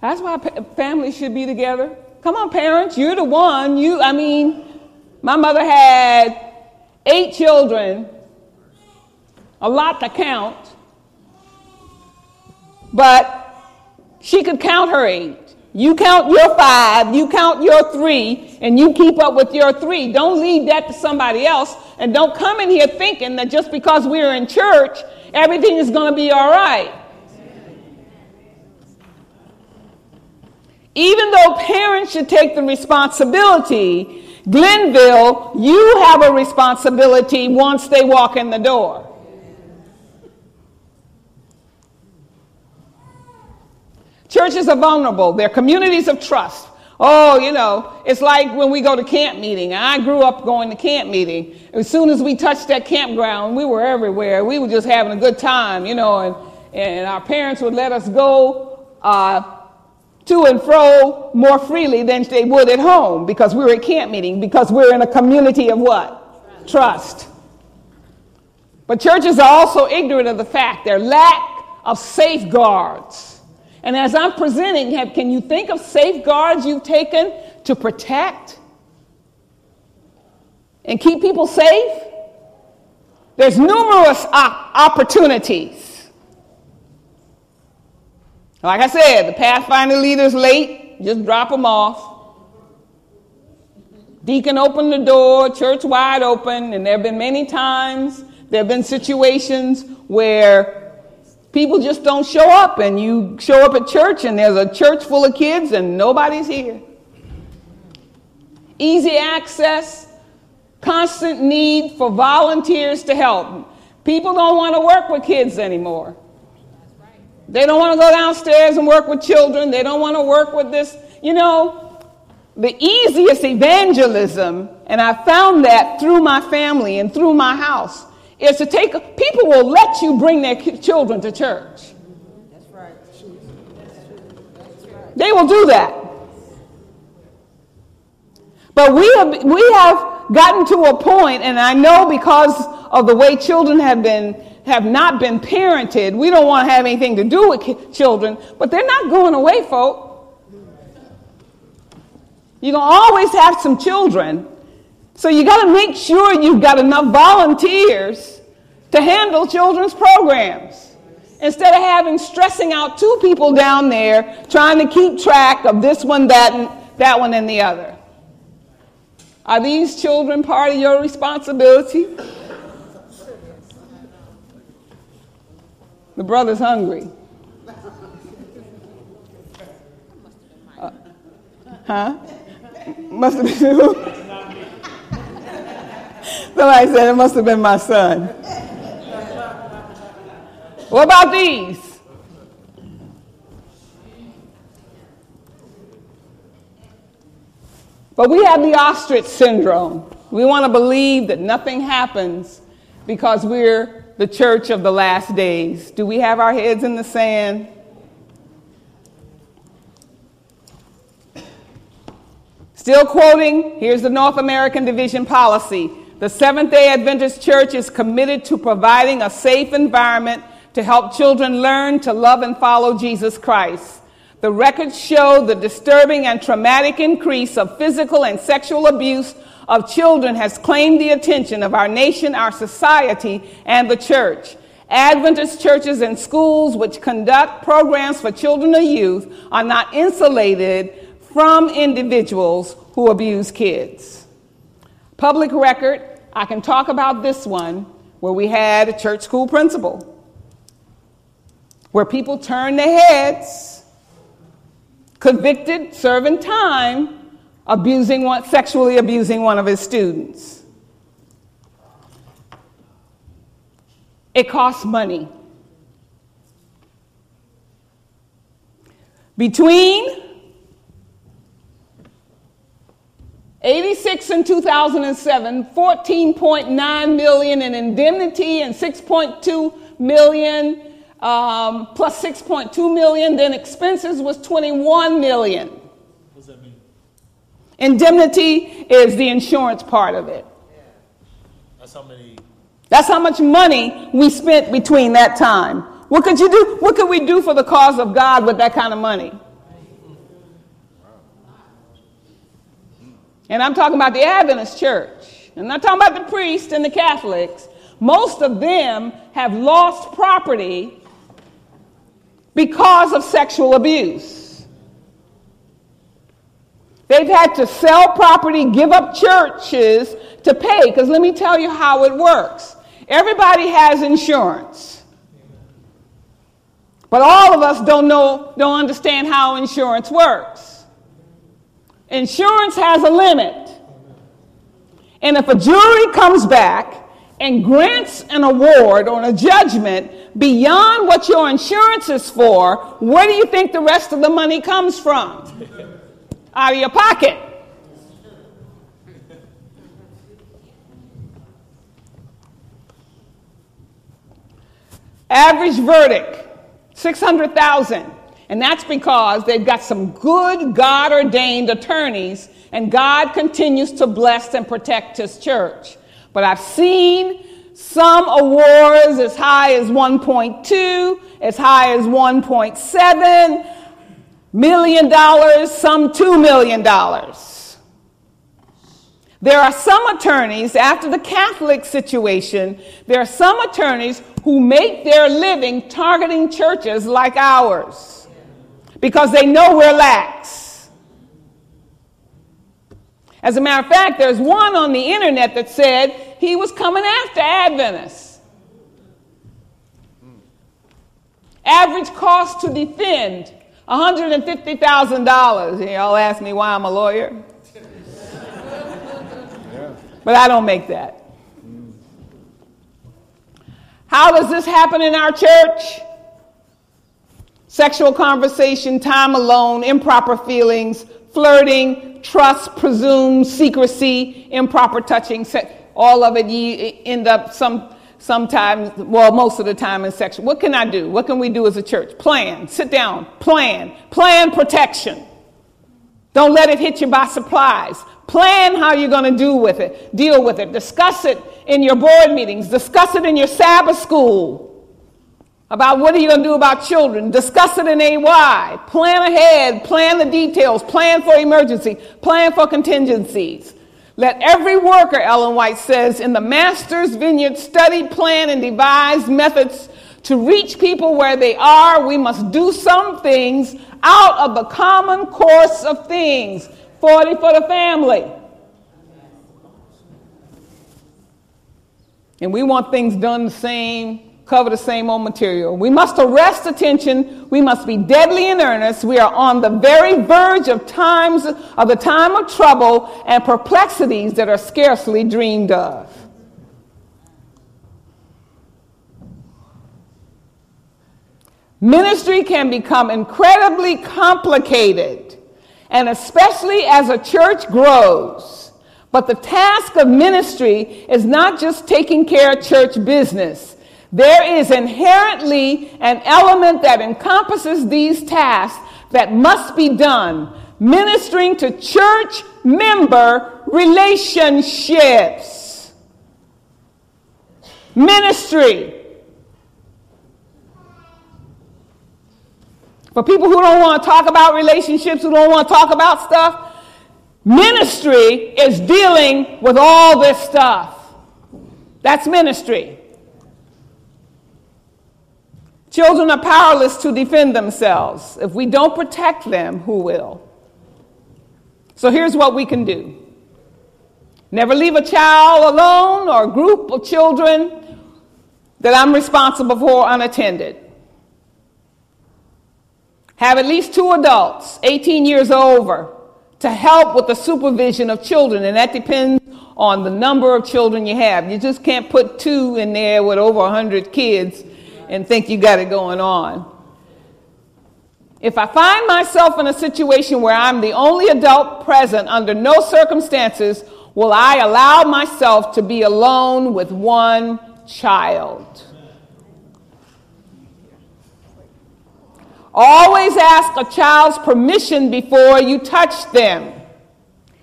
That's why families should be together. Come on, parents, you're the one. You, I mean, my mother had eight children, a lot to count, but she could count her eight. You count your five, you count your three, and you keep up with your three. Don't leave that to somebody else, and don't come in here thinking that just because we're in church, everything is going to be all right. Even though parents should take the responsibility, Glenville, you have a responsibility once they walk in the door. Churches are vulnerable. They're communities of trust. Oh, you know, it's like when we go to camp meeting. I grew up going to camp meeting. As soon as we touched that campground, we were everywhere. We were just having a good time, you know, and, and our parents would let us go uh to and fro more freely than they would at home because we were at camp meeting, because we're in a community of what? Trust. But churches are also ignorant of the fact, their lack of safeguards. And as I'm presenting, have, can you think of safeguards you've taken to protect and keep people safe? There's numerous op- opportunities. Like I said, the Pathfinder leader's late. Just drop them off. Deacon opened the door, church wide open, and there have been many times, there have been situations where people just don't show up, and you show up at church, and there's a church full of kids, and nobody's here. Easy access, constant need for volunteers to help. People don't want to work with kids anymore. They don't want to go downstairs and work with children. They don't want to work with this. You know, the easiest evangelism, and I found that through my family and through my house, is to take, people will let you bring their children to church. That's right. That's right. They will do that. But we have, we have gotten to a point, and I know because of the way children have been have not been parented. We don't want to have anything to do with ki- children, but they're not going away, folk. You're going to always have some children So you got to make sure you've got enough volunteers to handle children's programs. Instead of having stressing out two people down there trying to keep track of this one, that, and that one, and the other. Are these children part of your responsibility? The brother's hungry. Uh, huh? Must have been who? Somebody said it must have been my son. What about these? But we have the ostrich syndrome. We want to believe that nothing happens because we're the church of the last days. Do we have our heads in the sand? Still quoting, here's the North American Division policy. The Seventh-day Adventist Church is committed to providing a safe environment to help children learn to love and follow Jesus Christ. The records show the disturbing and traumatic increase of physical and sexual abuse of children has claimed the attention of our nation, our society, and the church. Adventist churches and schools which conduct programs for children and youth are not insulated from individuals who abuse kids. Public record, I can talk about this one, where we had a church school principal, where people turned their heads, convicted, serving time, abusing one, sexually abusing one of his students. It costs money. Between eighty-six and two thousand seven, fourteen point nine million in indemnity and six point two million, um, plus six point two million, then expenses was twenty-one million. Indemnity is the insurance part of it. Yeah. That's how many. That's how much money we spent between that time. What could you do? What could we do for the cause of God with that kind of money? And I'm talking about the Adventist church. I'm not talking about the priests and the Catholics. Most of them have lost property because of sexual abuse. They've had to sell property, give up churches to pay, because let me tell you how it works. Everybody has insurance. But all of us don't know, don't understand how insurance works. Insurance has a limit. And if a jury comes back and grants an award or a judgment beyond what your insurance is for, where do you think the rest of the money comes from? Out of your pocket. Average verdict, six hundred thousand dollars. And that's because they've got some good God-ordained attorneys, and God continues to bless and protect his church. But I've seen some awards as high as one point two, as high as one point seven, million dollars, some two million dollars. There are some attorneys, after the Catholic situation, there are some attorneys who make their living targeting churches like ours because they know we're lax. As a matter of fact, there's one on the internet that said he was coming after Adventists. Average cost to defend, one hundred fifty thousand dollars. Y'all ask me why I'm a lawyer. Yeah. But I don't make that. Mm. How does this happen in our church? Sexual conversation, time alone, improper feelings, flirting, trust, presumed, secrecy, improper touching. Se- all of it, you end up some Sometimes, well, most of the time in section. What can I do? What can we do as a church? Plan. Sit down. Plan. Plan protection. Don't let it hit you by surprise. Plan how you're going to do with it. Deal with it. Discuss it in your board meetings. Discuss it in your Sabbath school. About what are you going to do about children. Discuss it in A Y. Plan ahead. Plan the details. Plan for emergency. Plan for contingencies. Let every worker, Ellen White says, in the master's vineyard study, plan, and devise methods to reach people where they are. We must do some things out of the common course of things. forty for the family. And we want things done the same, cover the same old material. We must arrest attention. We must be deadly in earnest. We are on the very verge of times of the time of trouble and perplexities that are scarcely dreamed of. Ministry can become incredibly complicated, and especially as a church grows. But the task of ministry is not just taking care of church business. There is inherently an element that encompasses these tasks that must be done. Ministering to church member relationships. Ministry. For people who don't want to talk about relationships, who don't want to talk about stuff, ministry is dealing with all this stuff. That's ministry. Children are powerless to defend themselves. If we don't protect them, who will? So here's what we can do. Never leave a child alone or a group of children that I'm responsible for unattended. Have at least two adults, eighteen years over, to help with the supervision of children, and that depends on the number of children you have. You just can't put two in there with over one hundred kids and think you got it going on. If I find myself in a situation where I'm the only adult present, under no circumstances will I allow myself to be alone with one child. Always ask a child's permission before you touch them,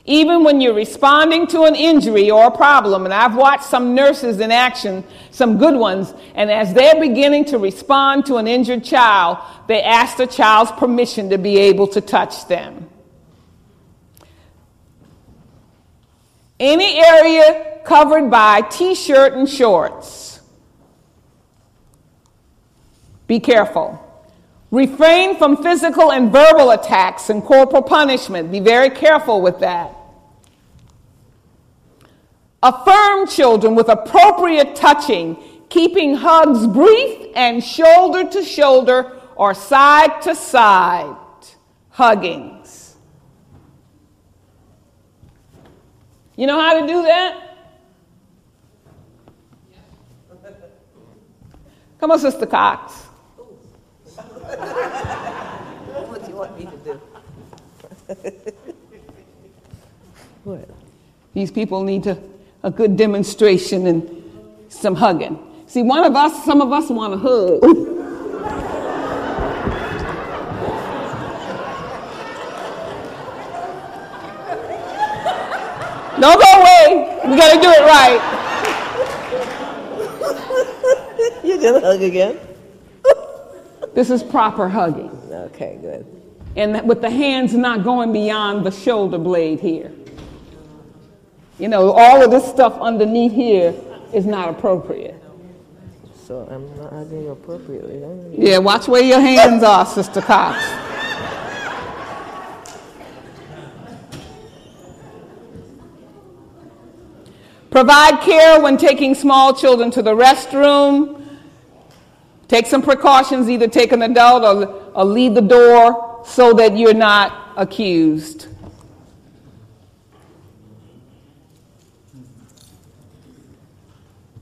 even when you're responding to an injury or a problem. And I've watched some nurses in action, some good ones, and as they're beginning to respond to an injured child, they ask the child's permission to be able to touch them. Any area covered by t-shirt and shorts. Be careful. Refrain from physical and verbal attacks and corporal punishment. Be very careful with that. Affirm children with appropriate touching, keeping hugs brief and shoulder to shoulder or side to side huggings. You know how to do that? Come on, Sister Cox. What do you want me to do? What? These people need to, a good demonstration and some hugging. See, one of us, some of us want to hug. Don't go away. We got to do it right. You're going to hug again. This is proper hugging. Okay, good. And with the hands not going beyond the shoulder blade here. You know, all of this stuff underneath here is not appropriate. So I'm not hugging appropriately. Yeah, watch where your hands are, Sister Cox. Provide care when taking small children to the restroom. Take some precautions, either take an adult or, or leave the door so that you're not accused.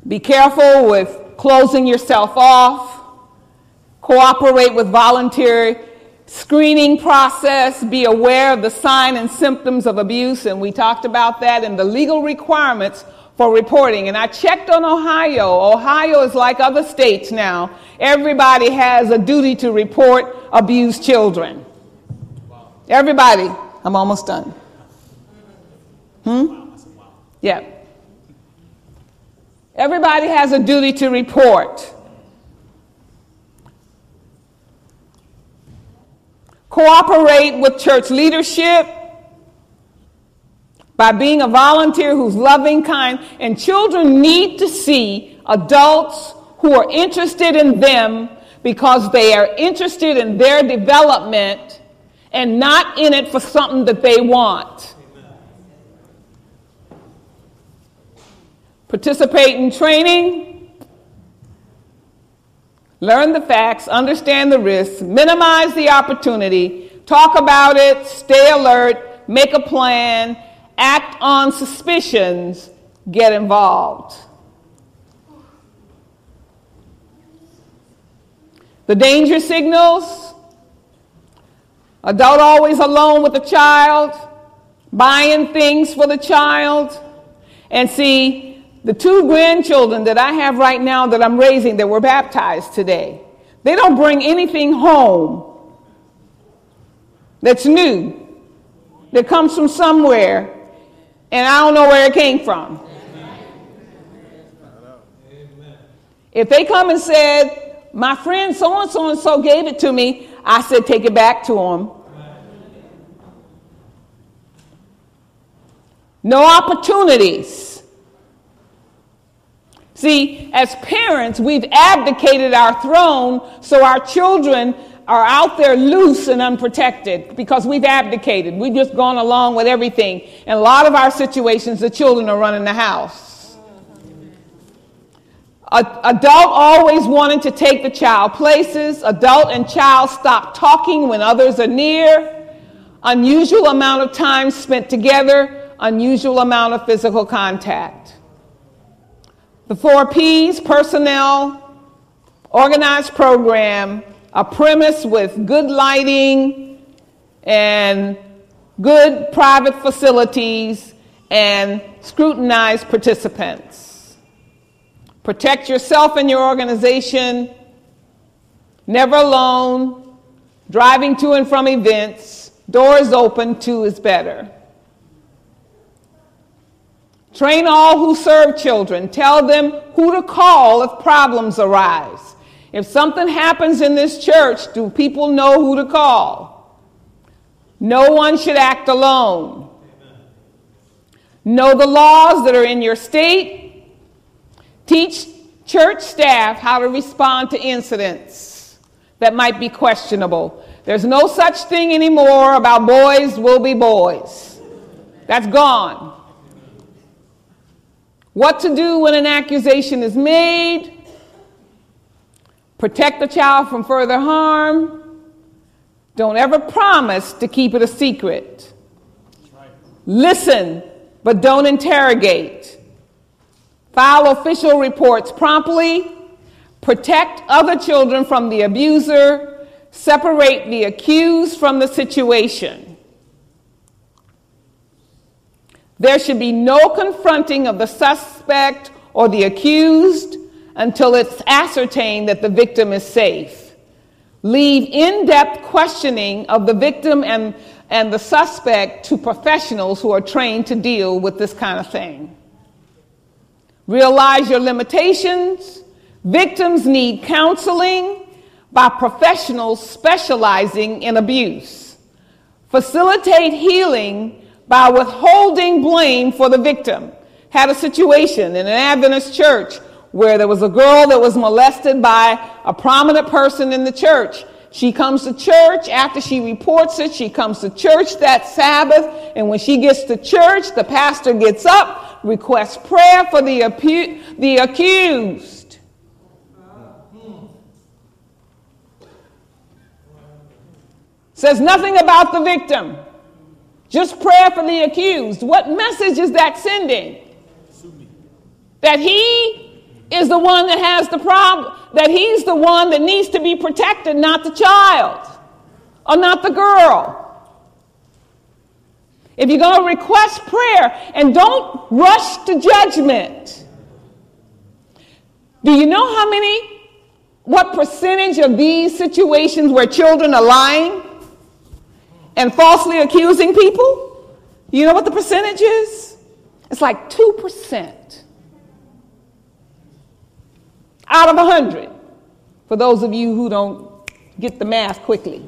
Be careful with closing yourself off. Cooperate with volunteer screening process. Be aware of the signs and symptoms of abuse, and we talked about that, and the legal requirements for reporting. And I checked on Ohio. Ohio is like other states now. Everybody has a duty to report abused children. Everybody. I'm almost done. Hmm? Yeah. Everybody has a duty to report. Cooperate with church leadership by being a volunteer who's loving, kind, and children need to see adults who are interested in them because they are interested in their development and not in it for something that they want. Amen. Participate in training, learn the facts, understand the risks, minimize the opportunity, talk about it, stay alert, make a plan, act on suspicions, get involved. The danger signals, adult always alone with the child, buying things for the child. And see, the two grandchildren that I have right now that I'm raising that were baptized today, they don't bring anything home that's new, that comes from somewhere, and I don't know where it came from. Amen. If they come and said, my friend so-and-so and so gave it to me, I said, take it back to him. No opportunities. See, as parents, we've abdicated our throne, so our children are out there loose and unprotected because we've abdicated. We've just gone along with everything. In a lot of our situations, the children are running the house. Adult always wanted to take the child places. Adult and child stop talking when others are near. Unusual amount of time spent together. Unusual amount of physical contact. The four P's, personnel, organized program, a premise with good lighting and good private facilities, and scrutinized participants. Protect yourself and your organization, never alone, driving to and from events, doors open, two is better. Train all who serve children. Tell them who to call if problems arise. If something happens in this church, do people know who to call? No one should act alone. Know the laws that are in your state. Teach church staff how to respond to incidents that might be questionable. There's no such thing anymore about boys will be boys. That's gone. What to do when an accusation is made. Protect the child from further harm. Don't ever promise to keep it a secret. Listen, but don't interrogate. File official reports promptly, protect other children from the abuser, separate the accused from the situation. There should be no confronting of the suspect or the accused until it's ascertained that the victim is safe. Leave in-depth questioning of the victim and, and the suspect to professionals who are trained to deal with this kind of thing. Realize your limitations. Victims need counseling by professionals specializing in abuse. Facilitate healing by withholding blame for the victim. Had a situation in an Adventist church where there was a girl that was molested by a prominent person in the church. She comes to church. After she reports it, she comes to church that Sabbath. And when she gets to church, the pastor gets up, requests prayer for the, apu- the accused. Says nothing about the victim. Just prayer for the accused. What message is that sending? That he is the one that has the problem. That he's the one that needs to be protected, not the child or not the girl. If you're going to request prayer, and don't rush to judgment. Do you know how many, what percentage of these situations where children are lying and falsely accusing people? You know what the percentage is? It's like two percent out of one hundred, for those of you who don't get the math quickly.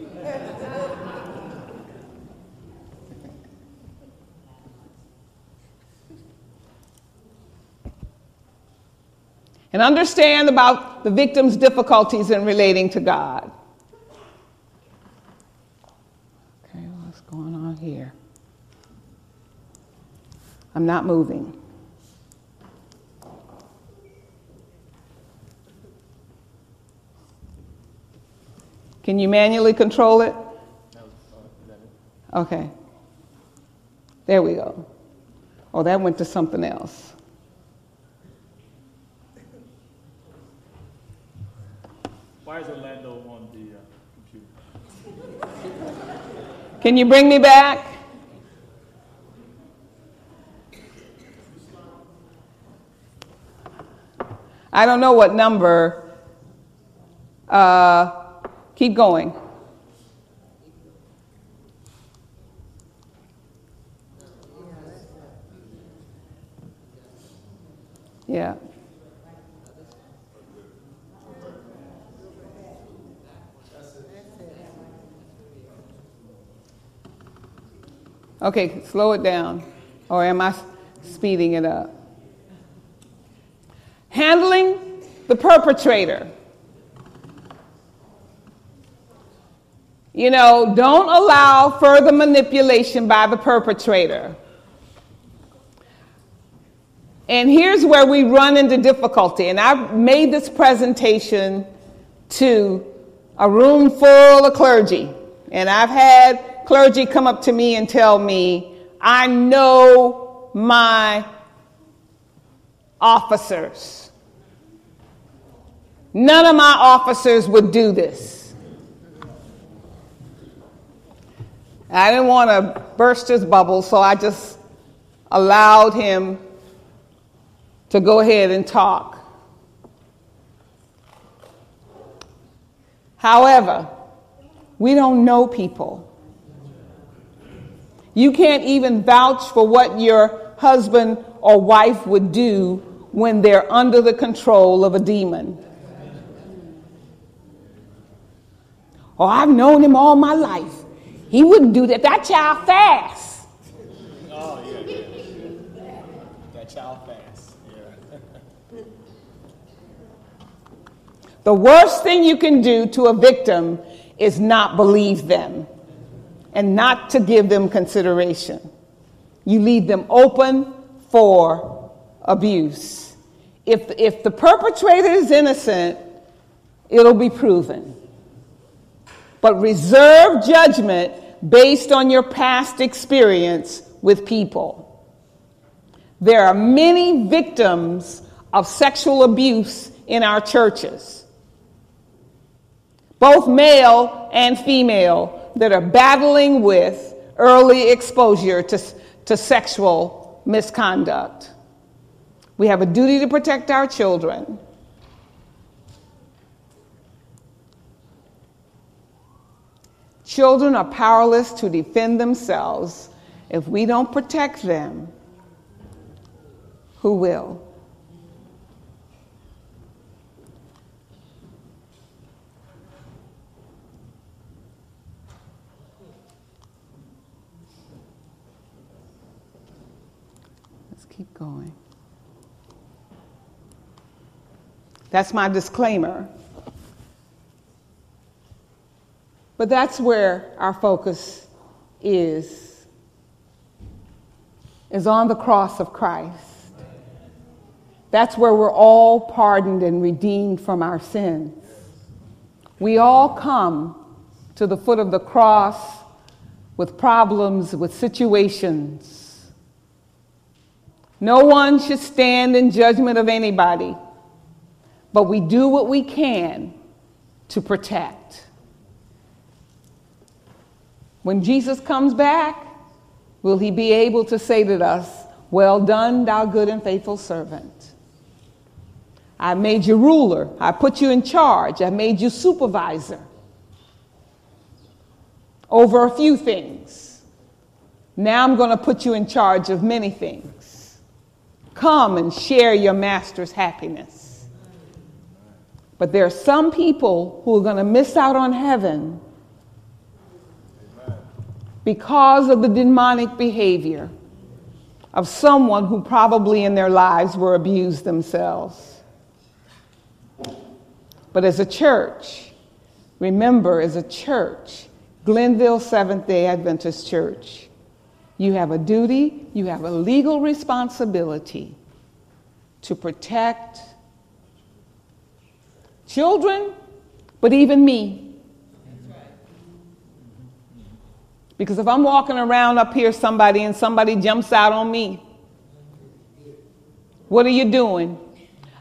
and understand about the victim's difficulties in relating to God. Okay, what's going on here? I'm not moving. Can you manually control it? Okay. There we go. Oh, that went to something else. Why is Orlando on the uh, computer? Can you bring me back? I don't know what number. Uh, keep going. Yeah. Okay, slow it down. Or am I speeding it up? Handling the perpetrator. You know, don't allow further manipulation by the perpetrator. And here's where we run into difficulty. And I made this presentation to a room full of clergy. And I've had clergy come up to me and tell me, I know my officers. None of my officers would do this. I didn't want to burst his bubble, so I just allowed him to go ahead and talk. However, we don't know people. You can't even vouch for what your husband or wife would do when they're under the control of a demon. Oh, I've known him all my life. He wouldn't do that. That child fast. Oh, yeah, yeah, yeah. That child fast. The worst thing you can do to a victim is not believe them and not to give them consideration. You leave them open for abuse. If, if the perpetrator is innocent, it'll be proven. But reserve judgment based on your past experience with people. There are many victims of sexual abuse in our churches, both male and female, that are battling with early exposure to, to sexual misconduct. We have a duty to protect our children. Children are powerless to defend themselves. If we don't protect them, who will? Keep going. That's my disclaimer. But that's where our focus is, is on the cross of Christ. That's where we're all pardoned and redeemed from our sins. We all come to the foot of the cross with problems, with situations. No one should stand in judgment of anybody, but we do what we can to protect. When Jesus comes back, will he be able to say to us, well done, thou good and faithful servant. I made you ruler. I put you in charge. I made you supervisor over a few things. Now I'm going to put you in charge of many things. Come and share your master's happiness. But there are some people who are going to miss out on heaven because of the demonic behavior of someone who probably in their lives were abused themselves. But as a church, remember, as a church, Glenville Seventh-day Adventist Church, you have a duty, you have a legal responsibility to protect children, but even me. That's right. Because if I'm walking around up here somebody and somebody jumps out on me, what are you doing?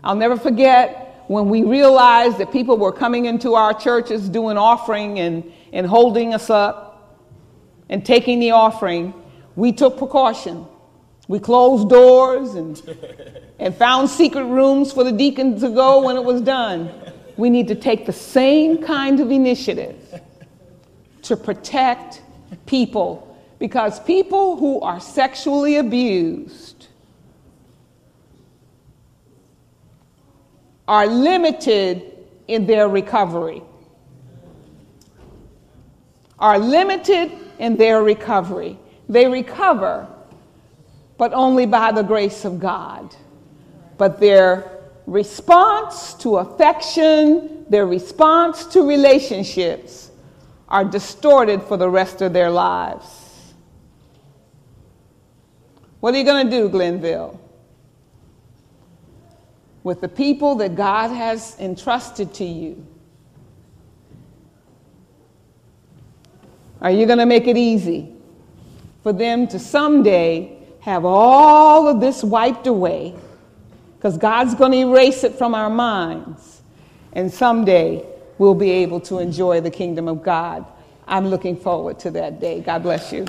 I'll never forget when we realized that people were coming into our churches doing offering and, and holding us up and taking the offering. We took precaution. We closed doors and, and found secret rooms for the deacon to go when it was done. We need to take the same kind of initiative to protect people, because people who are sexually abused are limited in their recovery. Are limited in their recovery. They recover, but only by the grace of God. But their response to affection, their response to relationships are distorted for the rest of their lives. What are you going to do, Glenville, with the people that God has entrusted to you? Are you going to make it easy for them to someday have all of this wiped away, because God's going to erase it from our minds, and someday we'll be able to enjoy the kingdom of God? I'm looking forward to that day. God bless you.